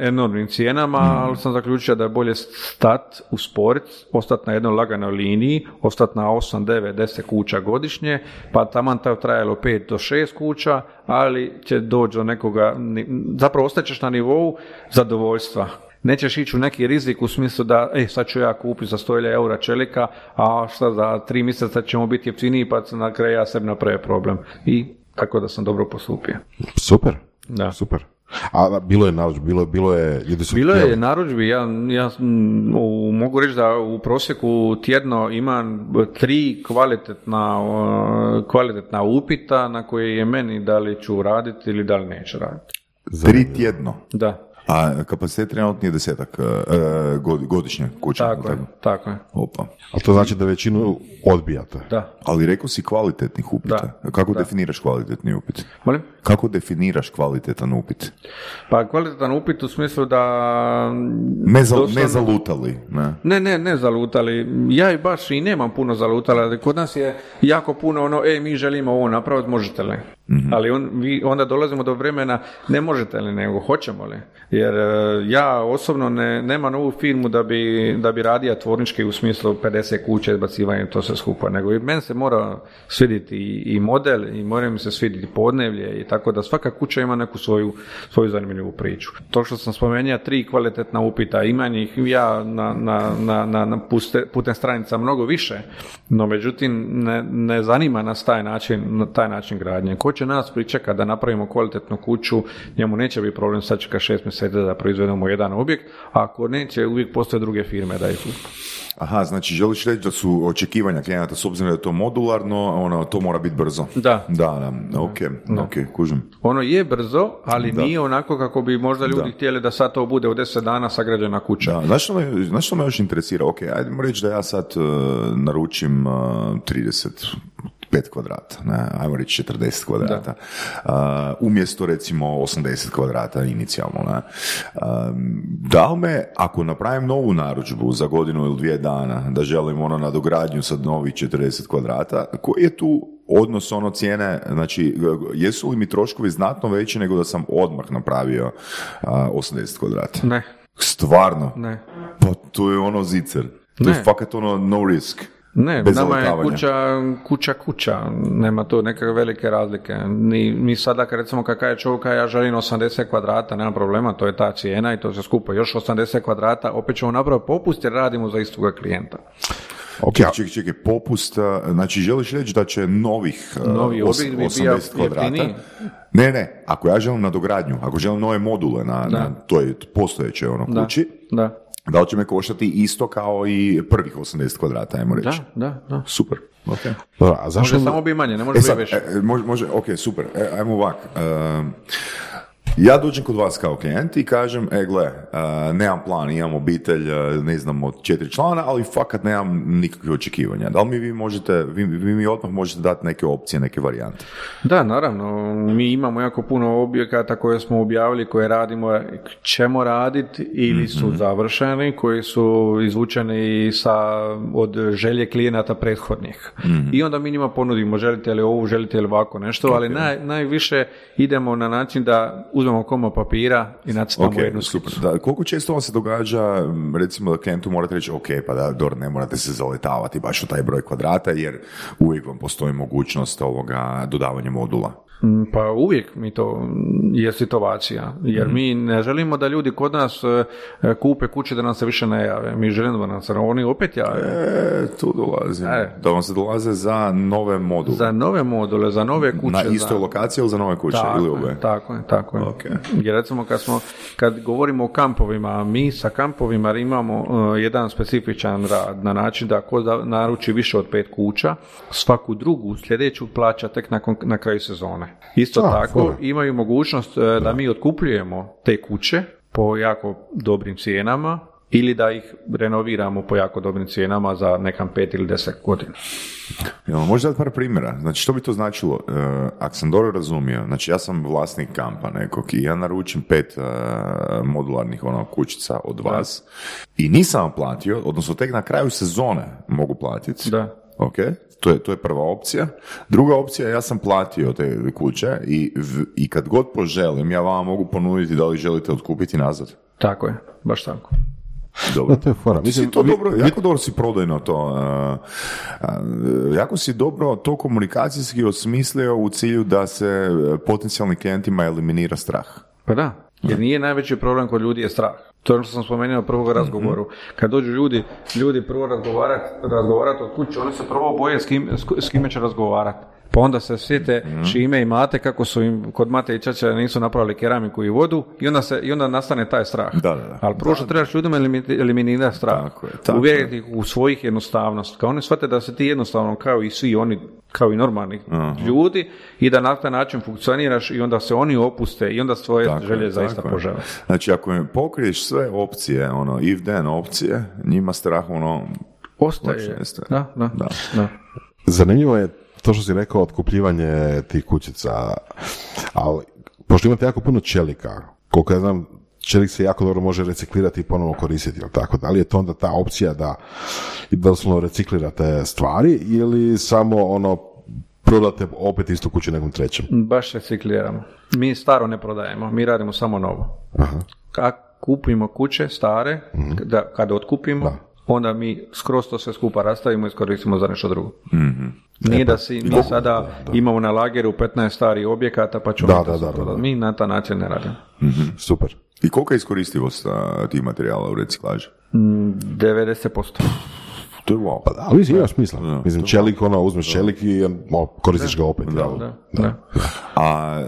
enormnim cijenama, ali sam zaključio da je bolje stati, usporiti, ostati na jednoj laganoj liniji, ostati na 8, 9, 10 kuća godišnje, pa taman to trajalo 5 do 6 kuća, ali će doći do nekoga, zapravo ostaćeš na nivou zadovoljstva. Nećeš ići u neki rizik u smislu da sad ću ja kupiti za 100 eura čelika, a šta za 3 mjeseca ćemo biti jeftiniji, pa na kraju ja sebi napravim problem. I tako da sam dobro postupio. Super, da. Super. A bilo je narudžbi, bilo je narudžbi, ja mogu reći da u prosjeku tjedno imam 3 kvalitetna upita na koje je meni da li ću raditi ili da li neću raditi. 3 tjedno? Da. A kapacitet trenutni je 10 godišnje kuća. Tako je. Opa. A to znači da većinu odbijate. Da. Ali rekao si kvalitetnih upita. Da. Kako definiraš kvalitetni upit? Molim? Kako definiraš kvalitetan upit? Pa kvalitetan upit u smislu da... Ne zalutali. Ne zalutali. Ja i baš i nemam puno zalutala. Kod nas je jako puno mi želimo ovo napraviti, možete li? Mm-hmm. Ali vi onda dolazimo do vremena, ne možete li, nego hoćemo li? Jer ja osobno nemam ovu firmu da bi radio tvornički u smislu 50 kuća, izbacivanja, to sve skupa, nego i meni se mora svidjeti i model i mora mi se svidjeti podnevlje i tako da svaka kuća ima neku svoju zanimljivu priču. To što sam spomenuo, 3 kvalitetna upita, imam ih ja na putem stranica mnogo više, no međutim ne zanima nas taj način gradnje. Ko će nas pričekati da napravimo kvalitetnu kuću, njemu neće biti problem sačekati 6 mjeseci da proizvedemo jedan objekt, a ako neće, uvijek postoje druge firme da ih... Aha, znači želiš reći da su očekivanja klijenata, s obzirom da je to modularno, to mora biti brzo. Da. Da, ok, kužim. Ono je brzo, ali nije onako kako bi možda ljudi htjeli da sad to bude u 10 dana sagrađena kuća. Da. Znaš što me još interesira? Ok, ajdemo reći da ja sad naručim 35 kvadrata, ajmo reći 40 kvadrata, umjesto recimo 80 kvadrata inicijalno. Da li me, ako napravim novu narudžbu za godinu ili 2 dana, da želim nadogradnju sa novih 40 kvadrata, koji je tu odnos cijene, znači jesu li mi troškovi znatno veći nego da sam odmah napravio 80 kvadrata? Ne. Stvarno? Ne. Pa to je zicer. To je fakat no risk. Ne, nama je kuća, nema tu nekakve velike razlike. Mi sada, recimo, kakav je čovjek, ja želim 80 kvadrata, nema problema, to je ta cijena i to se skupa. Još 80 kvadrata, opet ćemo napraviti popust jer radimo za istoga klijenta. Ok, čekaj, popust, znači želiš reći da će novi 80 kvadrata... Ne, ako ja želim nadogradnju, ako želim nove module na toj postojećoj kući... Da. Da li će me koštati isto kao i prvih 80 kvadrata, ajmo reći. Da. Super. Okay. Dobra, a zašto... Može samo bi manje, ne može bi više. Može, ok, super. Ajmo ovak. Ja dođem kod vas kao klijent i kažem, nemam plan, imam obitelj, ne znam, od 4 člana, ali fakat nemam nikakve očekivanja. Da li mi vi mi odmah možete dati neke opcije, neke varijante? Da, naravno. Mi imamo jako puno objekata koje smo objavili, koje radimo, ćemo raditi ili su završeni, koji su izvučeni od želje klijenata prethodnih. Mm-hmm. I onda mi njima ponudimo, želite li ovo, želite li ovako nešto, ali najviše idemo na način da uzmemo komad papira i nacrtamo jednu skicu. Da, koliko često vam se događa, recimo, da klijentu morate reći, ne morate se zaletavati baš u taj broj kvadrata, jer uvijek vam postoji mogućnost dodavanja modula. Pa uvijek mi to je situacija, jer mi ne želimo da ljudi kod nas kupe kuće da nam se više ne jave, mi želimo da nam se, oni opet jave. Tu dolazi, da vam se dolaze za nove module. Za nove module, za nove kuće. Na istoj lokaciji ili za nove kuće? Tako ili obe? Tako je. Okay. Jer recimo kad govorimo o kampovima, mi sa kampovima imamo jedan specifičan rad na način da ko naruči više od 5 kuća, svaku drugu sljedeću plaća tek na kraju sezone. Isto tako, imaju mogućnost da mi otkupljujemo te kuće po jako dobrim cijenama ili da ih renoviramo po jako dobrim cijenama za nekam 5 ili 10 godina. Jel, možda par primjera. Znači, što bi to značilo? Ako sam dobro razumio, znači ja sam vlasnik kampa nekog i ja naručim 5 modularnih kućica od vas i nisam platio, odnosno tek na kraju sezone mogu platiti. Da. Ok, to je prva opcija. Druga opcija, ja sam platio te kuće i kad god poželim, ja vam mogu ponuditi da li želite otkupiti nazad. Tako je, baš tako. Dobro. Da, to je fora. Mislim, jako dobro si prodajno to. Jako si dobro to komunikacijski osmislio u cilju da se potencijalnim klijentima eliminira strah. Pa da. Jer nije najveći problem kod ljudi je strah. To je ono što sam spomenuo u prvom razgovoru. Kad dođu ljudi prvo razgovarati od kuće, oni se prvo boje s kime će razgovarati. Pa onda se sjete čime imate, kako su im kod mate i čače nisu napravili keramiku i vodu i onda nastane taj strah. Da. Ali prvo što trebaš ljudima eliminirati strah. Tako. Uvjeriti ih u svojih jednostavnost. Kao oni shvate da se ti jednostavno kao i svi oni, kao i normalni ljudi i da na taj način funkcioniraš i onda se oni opuste i onda svoje želje zaista požele. Znači ako im pokriješ sve opcije, if then opcije, njima strah ostaje. Da. Zanimljivo je to što si rekao, otkupljivanje tih kućica, ali pošto imate jako puno čelika, koliko ja znam, čelik se jako dobro može reciklirati i ponovno koristiti, jel tako? Da li je to onda ta opcija da doslovno reciklirate stvari ili samo prodate opet istu kuću nekom trećem? Baš recikliramo. Mi staro ne prodajemo, mi radimo samo novo. Aha. Kupimo kuće stare, kada otkupimo, onda mi skroz to sve skupa rastavimo i iskoristimo za nešto drugo. Mm-hmm. Nije da si mi sada imamo na lageru 15 starih objekata pa ćemo prodati. Mi na ta način ne radimo. Mm-hmm. Super. I kolika je iskoristivost tih materijala u reciklaži? 90%. To je wow. Pa ali ima smisla. Da, mislim, čelik, uzmeš čelik i koristiš ga opet. Da. A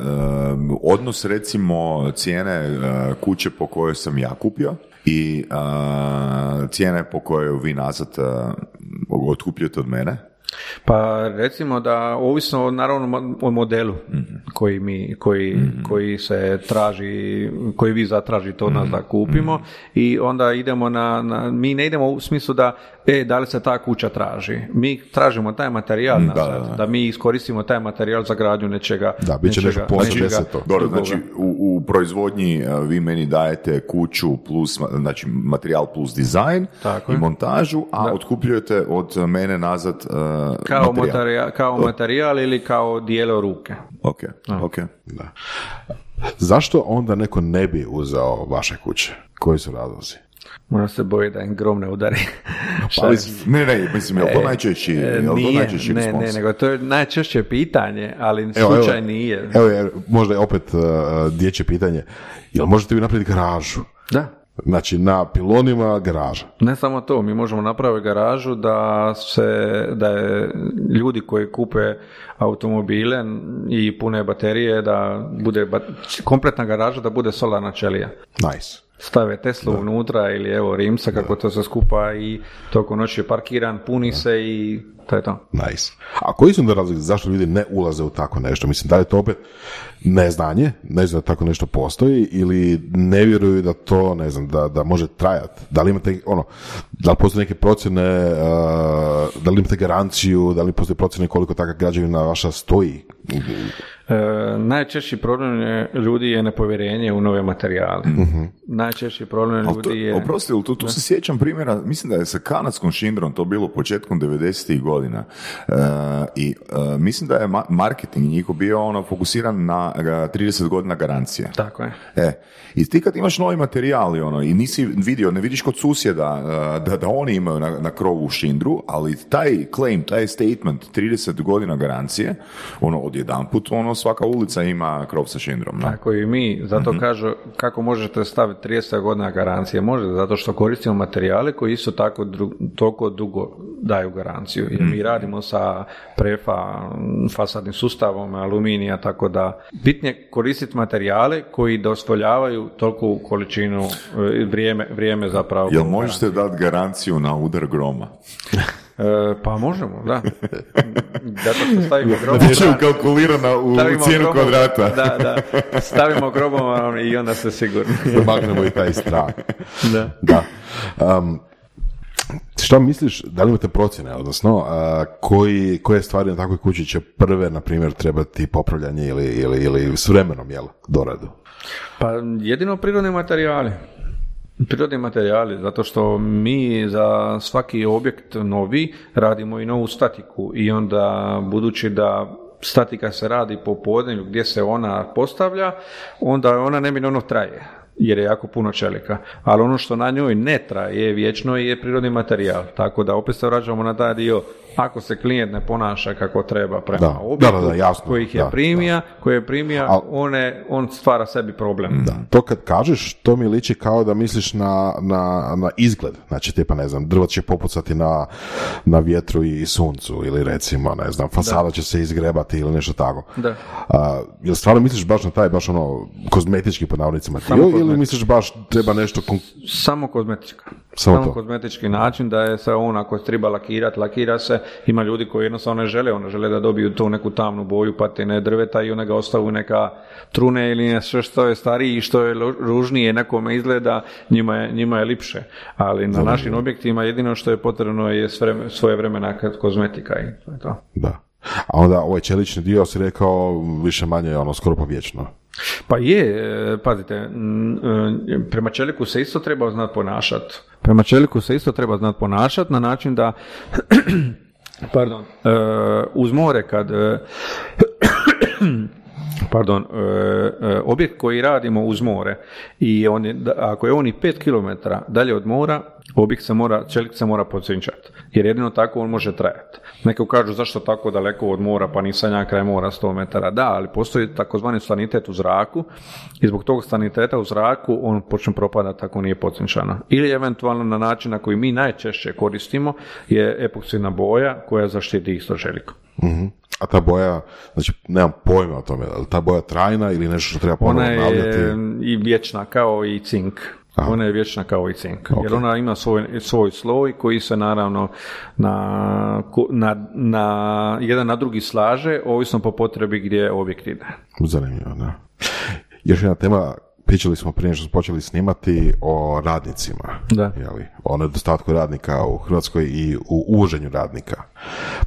odnos recimo cijene kuće po kojoj sam ja kupio i cijene po kojoj vi nazad otkupljujete od mene? Pa recimo da ovisno naravno o modelu koji se traži, koji vi zatražite od nas da kupimo i onda idemo mi ne idemo u smislu da da li se ta kuća traži. Mi tražimo taj materijal da mi iskoristimo taj materijal za gradnju nečega. Da, bit će nešto poslije deseto. Dobro, znači u proizvodnji vi meni dajete kuću plus, znači materijal plus dizajn i montažu, a otkupljujete od mene nazad kao materijal ili kao dijelo ruke. Ok. Da. Zašto onda neko ne bi uzeo vaše kuće? Koji su razlozi? Možda se boji da im grom ne udari. Mislim, je li to najčešći respons? Ne, nego to je najčešće pitanje, ali slučaj nije. Evo, možda je opet dječje pitanje. Jel možete vi napraviti garažu? Da. Znači, na pilonima garaža. Ne samo to, mi možemo napraviti garažu da je ljudi koji kupe automobile i pune baterije, da bude kompletna garaža, da bude solarna ćelija. Nice. Stave Teslu unutra ili evo Rimsa, kako to se skupa i toko noći je parkiran, puni se i to je to. Nice. A koji su onda razlozi zašto ljudi ne ulaze u tako nešto? Mislim, da li je to opet neznanje, ne znam da tako nešto postoji ili ne vjeruju da to, ne znam, da može trajati? Da li imate, da li postoje neke procjene, da li imate garanciju, da li postoje procjene koliko takva građevina vaša stoji? Najčešći problem ljudi je nepovjerenje u nove materijale. Mm-hmm. Najčešći problem ljudi je... Oprosti, tu se sjećam primjera, mislim da je sa kanadskom šindrom to bilo početkom 90-ih godina. I mislim da je marketing njihov bio fokusiran na 30 godina garancije. Tako je. I ti kad imaš novi materijali i nisi vidio, ne vidiš kod susjeda da oni imaju na krovu šindru, ali taj claim, taj statement 30 godina garancije, ono odjedanput, ono svaka ulica ima krov sa šindrom. No? Tako i mi, zato kažu kako možete staviti 30 godina garancije, možete, zato što koristimo materijale koji isto tako toliko dugo daju garanciju. Jer mi radimo sa prefa, fasadnim sustavom, aluminija, tako da bitnije koristiti materijale koji dozvoljavaju toliku količinu vrijeme zapravo. Jel možete dati garanciju na udar groma? Pa možemo, da. Zato što stavimo grobom... Biće ukalkulirana u cijenu grobom, kvadrata. Da. Stavimo grobom i onda se sigurno... Magnemo i taj strah. Da. Šta misliš, da li imate procjene, odnosno, koje stvari na takvoj kući će prve, na primjer, trebati popravljanje ili s vremenom, jel, doradu? Pa jedino prirodni materijali, zato što mi za svaki objekt novi radimo i novu statiku i onda budući da statika se radi po podneblju gdje se ona postavlja, onda ona neminovno traje jer je jako puno čelika, ali ono što na njoj ne traje vječno je prirodni materijal, tako da opet se vraćamo na taj dio, ako se klijent ne ponaša kako treba prema objektu kojih je primija, on stvara sebi problem. Da. To kad kažeš, to mi liči kao da misliš na izgled, znači tipa ne znam, drvo će popucati na vjetru i suncu ili recimo ne znam, fasada će se izgrebati ili nešto tako. Da. Jel stvarno misliš baš na taj, baš ono kozmetički pod navodnicima ili misliš baš treba nešto... Samo kozmetička. Samo kozmetički način da je se on, ako treba lakirati, lakira se. Ima ljudi koji jednostavno ne žele da dobiju tu neku tamnu boju patine drveta i one ga ostavu neka trune ili sve što je stariji i što je ružnije nekome izgleda, njima je lipše. Ali na našim objektima jedino što je potrebno je svoje vremena kozmetika i to je to. Da. A onda ovaj čelični dio si rekao više manje ono skoro povječno. Pa je, pazite, prema čeliku se isto treba znati ponašati. Na način da, uz more kad, objekt koji radimo uz more i ako je on i 5 km dalje od mora, čelik se mora pocinčati, jer jedino tako on može trajati. Neki kažu zašto tako daleko od mora, pa nisam ja kraj mora 100 metara. Da, ali postoji takozvani stanitet u zraku i zbog tog staniteta u zraku on počne propadati ako nije pocinčana. Ili eventualno na način na koji mi najčešće koristimo je epoksina boja koja zaštiti isto čeliku. Mm-hmm. A ta boja, znači nemam pojma o tome, ali ta boja trajna ili nešto što treba ponovno obnavljati? Ona je i vječna kao i cink. Aha. Ona je vječna kao i cink, okay. Jer ona ima svoj sloj koji se naravno na jedan na drugi slaže, ovisno po potrebi gdje objekt ide. Zanimljivo, da. Još jedna tema, pričali smo prije što smo počeli snimati o radnicima, o nedostatku radnika u Hrvatskoj i u uvoženju radnika.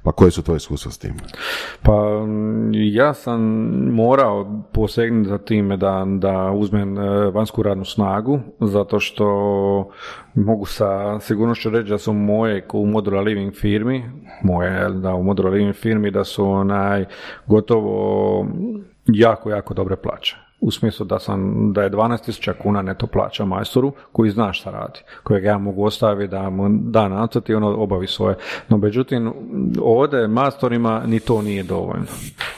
Pa koje su tvoje iskustva s tim? Pa ja sam morao posegnuti za time da uzmem vanjsku radnu snagu, zato što mogu sa sigurnošću reći da su u Modular Living firmi da su gotovo jako, jako dobre plaće. U smislu da je 12.000 kuna neto plaća majstoru koji zna šta radi, kojeg ja mogu ostaviti da mu da nacrt i ono obavi svoje. No, međutim, ovdje majstorima ni to nije dovoljno.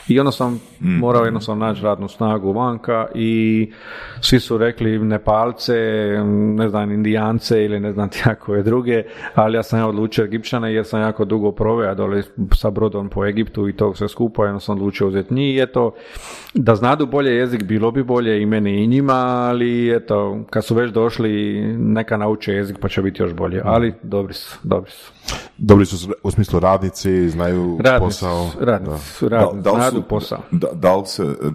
I onda sam morao jednostavno naći radnu snagu vanka i svi su rekli Nepalce, ne znam, Indijance ili ne znam kakve druge, ali ja sam odlučio Egipćane jer sam jako dugo proveo dole sa brodom po Egiptu i to sve skupa, jednostavno odlučio uzeti njih. Eto, da znadu bolje jezik bilo bi bolje i meni i njima, ali eto, kad su već došli, neka nauče jezik pa će biti još bolje, ali dobri su. Dobri su u smislu radnici, znaju posao. Da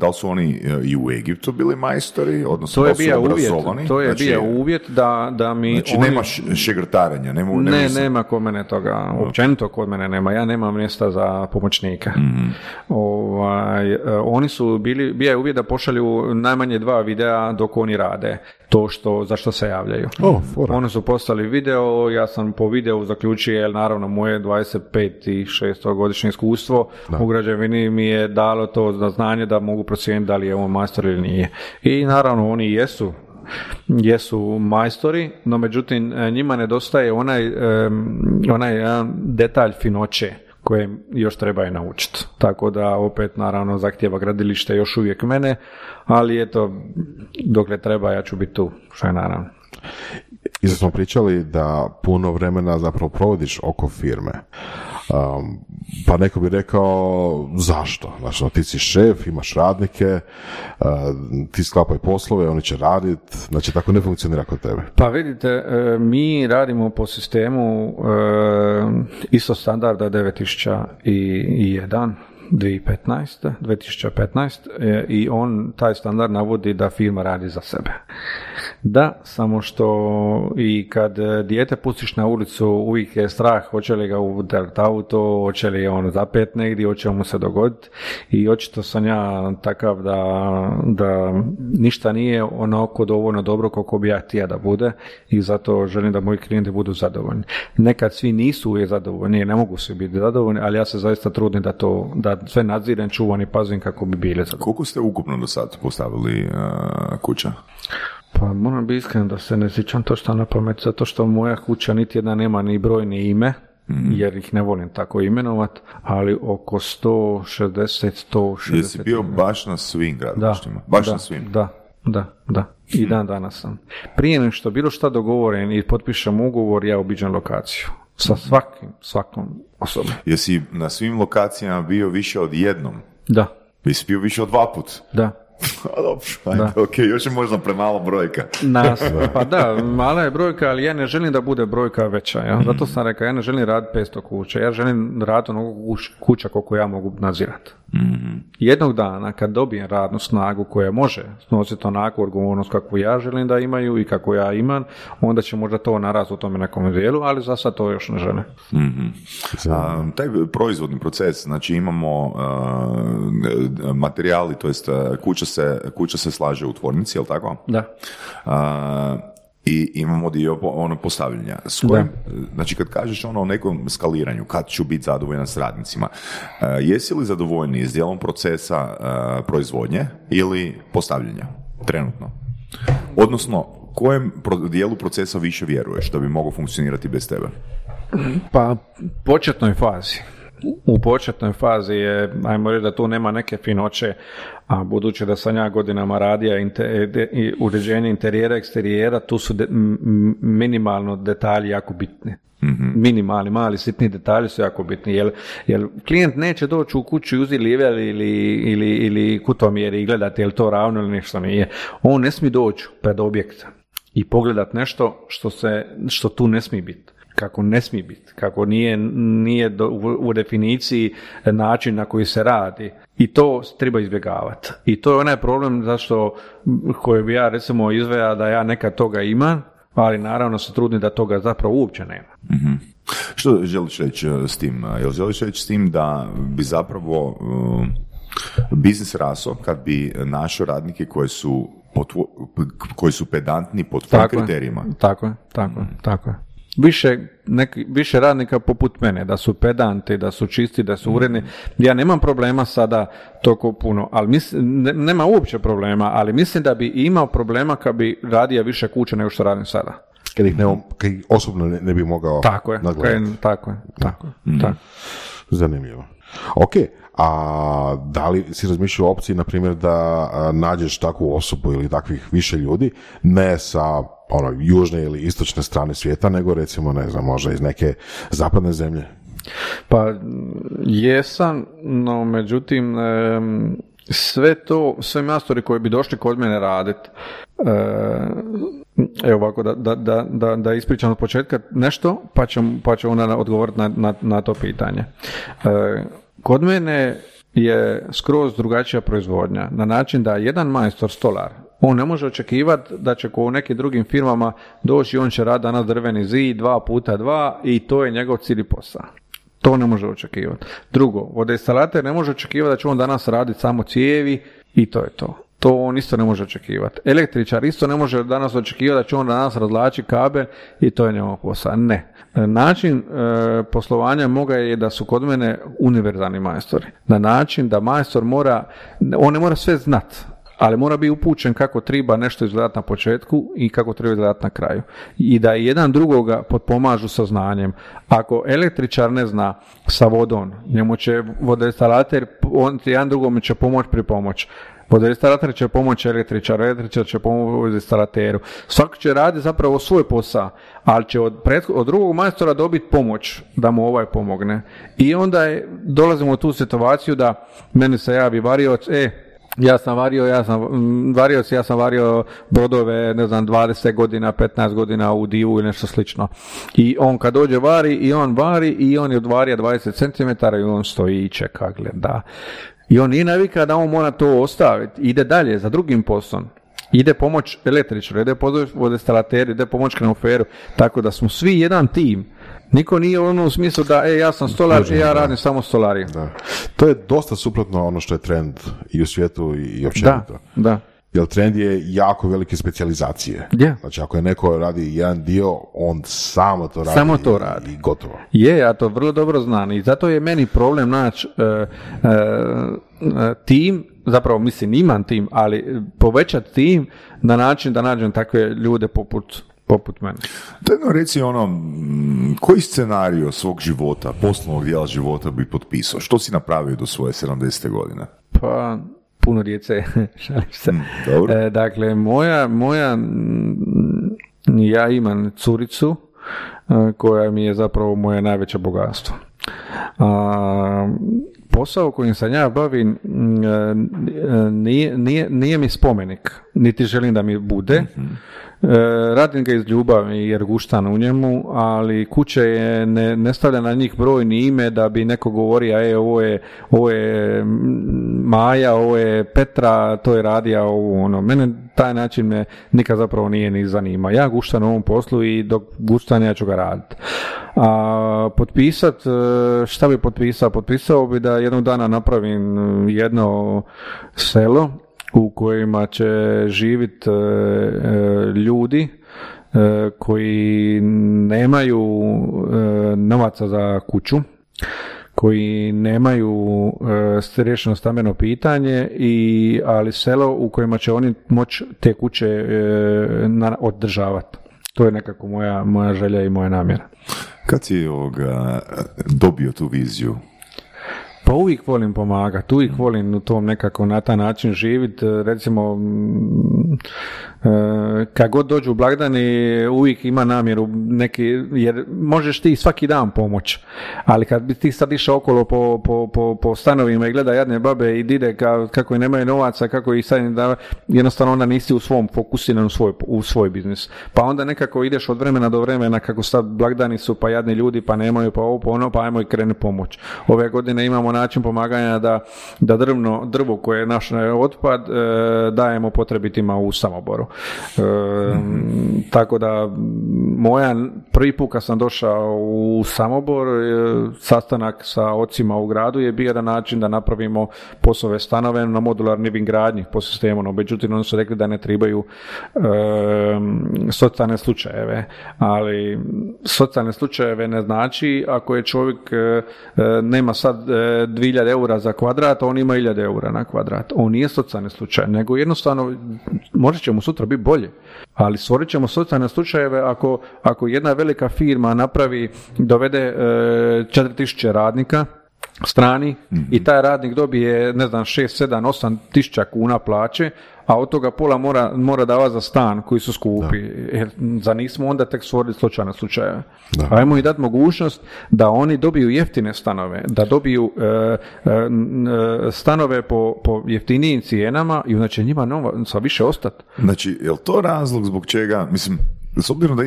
li su oni i u Egiptu bili majstori, odnosno da su obrazovani? To je bio uvjet da mi... Znači oni... nema šegrtarenja? Nema kod mene toga, općenito kod mene nema, ja nemam mjesta za pomoćnika. Mm. Oni su bio je uvjet da pošalju najmanje 2 videa dok oni rade. Zašto se javljaju. Oni su postali video, ja sam po videu zaključio, jer naravno moje 25 i 6 godišnje iskustvo u građevini mi je dalo to znanje da mogu procijeniti da li je on majstor ili nije. I naravno oni jesu jesu majstori, no međutim njima nedostaje onaj jedan detalj finoće koje još trebaju naučiti. Tako da opet naravno zahtjeva gradilište još uvijek mene, ali eto, dokle treba ja ću biti tu, što je naravno. I da smo pričali da puno vremena zapravo provodiš oko firme. Pa neko bi rekao zašto? Znači, ti si šef, imaš radnike, ti sklapaj poslove, oni će raditi, znači tako ne funkcionira kod tebe. Pa vidite, mi radimo po sistemu ISO standarda 9001. 2015. I on taj standard navodi da firma radi za sebe. Da, samo što i kad dijete pustiš na ulicu uvijek je strah, hoće li ga udariti auto, hoće li on zapet negdje, hoće mu se dogoditi i očito sam ja takav da ništa nije onako dovoljno dobro koliko bi ja htio da bude i zato želim da moji klijenti budu zadovoljni. Nekad svi nisu uvijek zadovoljni, ne mogu svi biti zadovoljni, ali ja se zaista trudim da to sve nadzirem, čuvam i pazim kako bi bile. Koliko ste ukupno do sad postavili kuća? Pa moram biti iskren da se ne sjećam točno na pamet, zato što moja kuća niti jedna nema ni broj ni ime, jer ih ne volim tako imenovat, ali oko 160. Jesi bio baš na svim gradilištima? Baš na svim? Da. I dan danas sam. Prije nego što bilo šta dogovoren i potpišem ugovor, ja obiđem lokaciju. Sa svakom osobom. Jesi na svim lokacijama bio više od jednom? Da. Jesi bio više od 2 put? Da. Dobro, još je možda premala brojka. Pa da, mala je brojka, ali ja ne želim da bude brojka veća. Ja? Zato sam rekao, ja ne želim raditi 500 kuća, ja želim raditi onoga kuća koliko ja mogu nadzirati. Mm-hmm. Jednog dana kad dobijem radnu snagu koja može snositi onakvu odgovornost kakvu ja želim da imaju i kako ja imam, onda će možda to narasti u tome nekom dijelu, ali za sad to još ne žele. Mm-hmm. Taj proizvodni proces, znači imamo materijali, to jest kuća se slaže u tvornici, je li tako? Da. I imamo dio postavljanja. Znači kad kažeš o nekom skaliranju, kad ću biti zadovoljan s radnicima, jesi li zadovoljni s dijelom procesa proizvodnje ili postavljanja trenutno? Odnosno, kojem dijelu procesa više vjeruješ da bi mogao funkcionirati bez tebe? Pa, u početnoj fazi je, ajmo reći da tu nema neke finoće, a budući da sam ja godinama radija uređenje interijera, eksterijera, tu su minimalno detalji jako bitni. Mm-hmm. Minimalni, mali, sitni detalji su jako bitni, jer klijent neće doći u kuću i uzeti lijevel ili kutomjer i gledati je li to ravno ili nešto nije. On ne smije doći pred objekt i pogledat nešto što tu ne smije biti. Kako ne smije biti, kako nije u definiciji način na koji se radi. I to treba izbjegavati. I to je onaj problem zašto koji bi ja recimo izveja da ja neka toga imam, ali naravno se trudim da toga zapravo uopće nema. Mm-hmm. Što želiš reći s tim? Jel želiš reći s tim da bi zapravo biznis raso kad bi naši radnike koji su pedantni po tvojim kriterijima? Tako je. Više radnika poput mene, da su pedanti, da su čisti, da su uredni. Ja nemam problema sada toliko puno, ali nema uopće problema, ali mislim da bi imao problema kad bi radio više kuće nego što radim sada. Kad ih osobno ne bi mogao nagledati. Tako je. Zanimljivo. Ok, a da li si razmišljao o opciji, na primjer, da nađeš takvu osobu ili takvih više ljudi, ne sa južne ili istočne strane svijeta, nego recimo, možda iz neke zapadne zemlje? Pa jesam, no međutim, sve majstori koji bi došli kod mene raditi, ovako da ispričam od početka nešto, pa će ona odgovoriti na to pitanje. Kod mene je skroz drugačija proizvodnja, na način da jedan majstor stolar, on ne može očekivati da će kao u nekim drugim firmama doći i on će raditi danas drveni zid 2x2 i to je njegov cilj posao. To ne može očekivati. Drugo, vodoinstalater ne može očekivati da će on danas raditi samo cijevi i to je to. To on isto ne može očekivati. Električar isto ne može danas očekivati da će on danas razlači kabel i to je njegov posao. Ne. Način poslovanja moga je da su kod mene univerzalni majstori. Na način da majstor on ne mora sve znati, ali mora biti upućen kako treba nešto izgledati na početku i kako treba izgledati na kraju. I da jedan drugoga potpomažu sa znanjem. Ako električar ne zna sa vodom, njemu će vodoinstalater, on jedan drugom će pomoći pri pomoći. Vodoinstalater će pomoći električaru, električar će pomoći vodoinstalateru. Svako će raditi zapravo svoj posao, ali će od drugog majstora dobiti pomoć da mu ovaj pomogne. I onda dolazimo u tu situaciju da meni se javi varioc, ja sam vario brodove, 20 godina, 15 godina u divu ili nešto slično. I on kad dođe vari i on je odvarija 20 cm i on stoji i čeka, gleda. I on nije navika da on mora to ostaviti, ide dalje za drugim poslom. Ide pomoć električaru, ide pomoć vodoinstalateru, ide pomoć kranoferu, tako da smo svi jedan tim. Niko nije ono u smislu da ja sam stolar i ja radim samo stolariju. To je dosta suprotno ono što je trend i u svijetu i općenito. Da. Jer trend je jako velike specijalizacije. Yeah. Znači, ako je neko radi jedan dio, on samo to radi, i gotovo. Je, ja to vrlo dobro znam i zato je meni problem naći tim, zapravo mislim imam tim, ali povećati tim na način da nađem takve ljude poput mene. Tajno reci koji scenariju svog života, poslovnog dijela života bi potpisao? Što si napravio do svoje 70. godine? Pa... puno djece, šalim se. Dakle, moja ja imam curicu koja mi je zapravo moje najveće bogatstvo. Posao kojim sam ja bavim nije mi spomenik, niti želim da mi bude. Mm-hmm. Radim ga iz ljubavi jer guštan u njemu, ali kuće je ne stavlja na njih broj ni ime da bi neko govorio ovo je Maja, ovo je Petra, to je radija, ovo ono. Mene taj način me nikad zapravo nije ni zanima. Ja guštan u ovom poslu i dok guštan ja ću ga raditi. Šta bi potpisao? Potpisao bi da jednog dana napravim jedno selo u kojima će živjeti ljudi koji nemaju novaca za kuću, koji nemaju riješeno stambeno pitanje, ali selo u kojima će oni moći te kuće održavati. To je nekako moja želja i moja namjera. Kad si dobio tu viziju? Pa uvijek volim pomagati, uvijek volim u tom nekako na taj način živjeti, recimo kad god dođu blagdani uvijek ima namjeru neki, jer možeš ti svaki dan pomoć, ali kad bi ti sad išao okolo po stanovima i gleda jadne babe i dide kako nemaju novaca, kako ih sad jednostavno onda nisi u svom fokusiran u svoj biznis, pa onda nekako ideš od vremena do vremena kako sad blagdani su, pa jadni ljudi, pa nemaju, pa ovo, pa ono, pa ajmo i kreni pomoć. Ove godine imamo način pomaganja da drvo koje je naš otpad dajemo potrebitima u Samoboru. Tako da prvi put kad sam došao u Samobor, sastanak sa ocima u gradu je bio jedan način da napravimo POS-ove stanove na modularnim gradnji po sistemu, no međutim oni su rekli da ne trebaju socijalne slučajeve, ali socijalne slučajeve ne znači ako je čovjek nema sad 2000 eura za kvadrat, on ima 1000 eura na kvadrat. On nije socijalni slučaj, nego jednostavno možda će mu sutra biti bolje, ali stvorit ćemo socijalne slučajeve ako jedna velika firma dovede 4000 radnika strani, mm-hmm, i taj radnik dobije 6, 7, 8 tisuća kuna plaće, a od toga pola mora davati za stan koji su skupi. Jer za nismo onda tek stvorili slučajne slučajeve. Ajmo i dati mogućnost da oni dobiju jeftine stanove, da dobiju stanove po jeftinijim cijenama i onda će njima novaca više ostati. Znači, je li to razlog zbog čega, mislim, s obzirom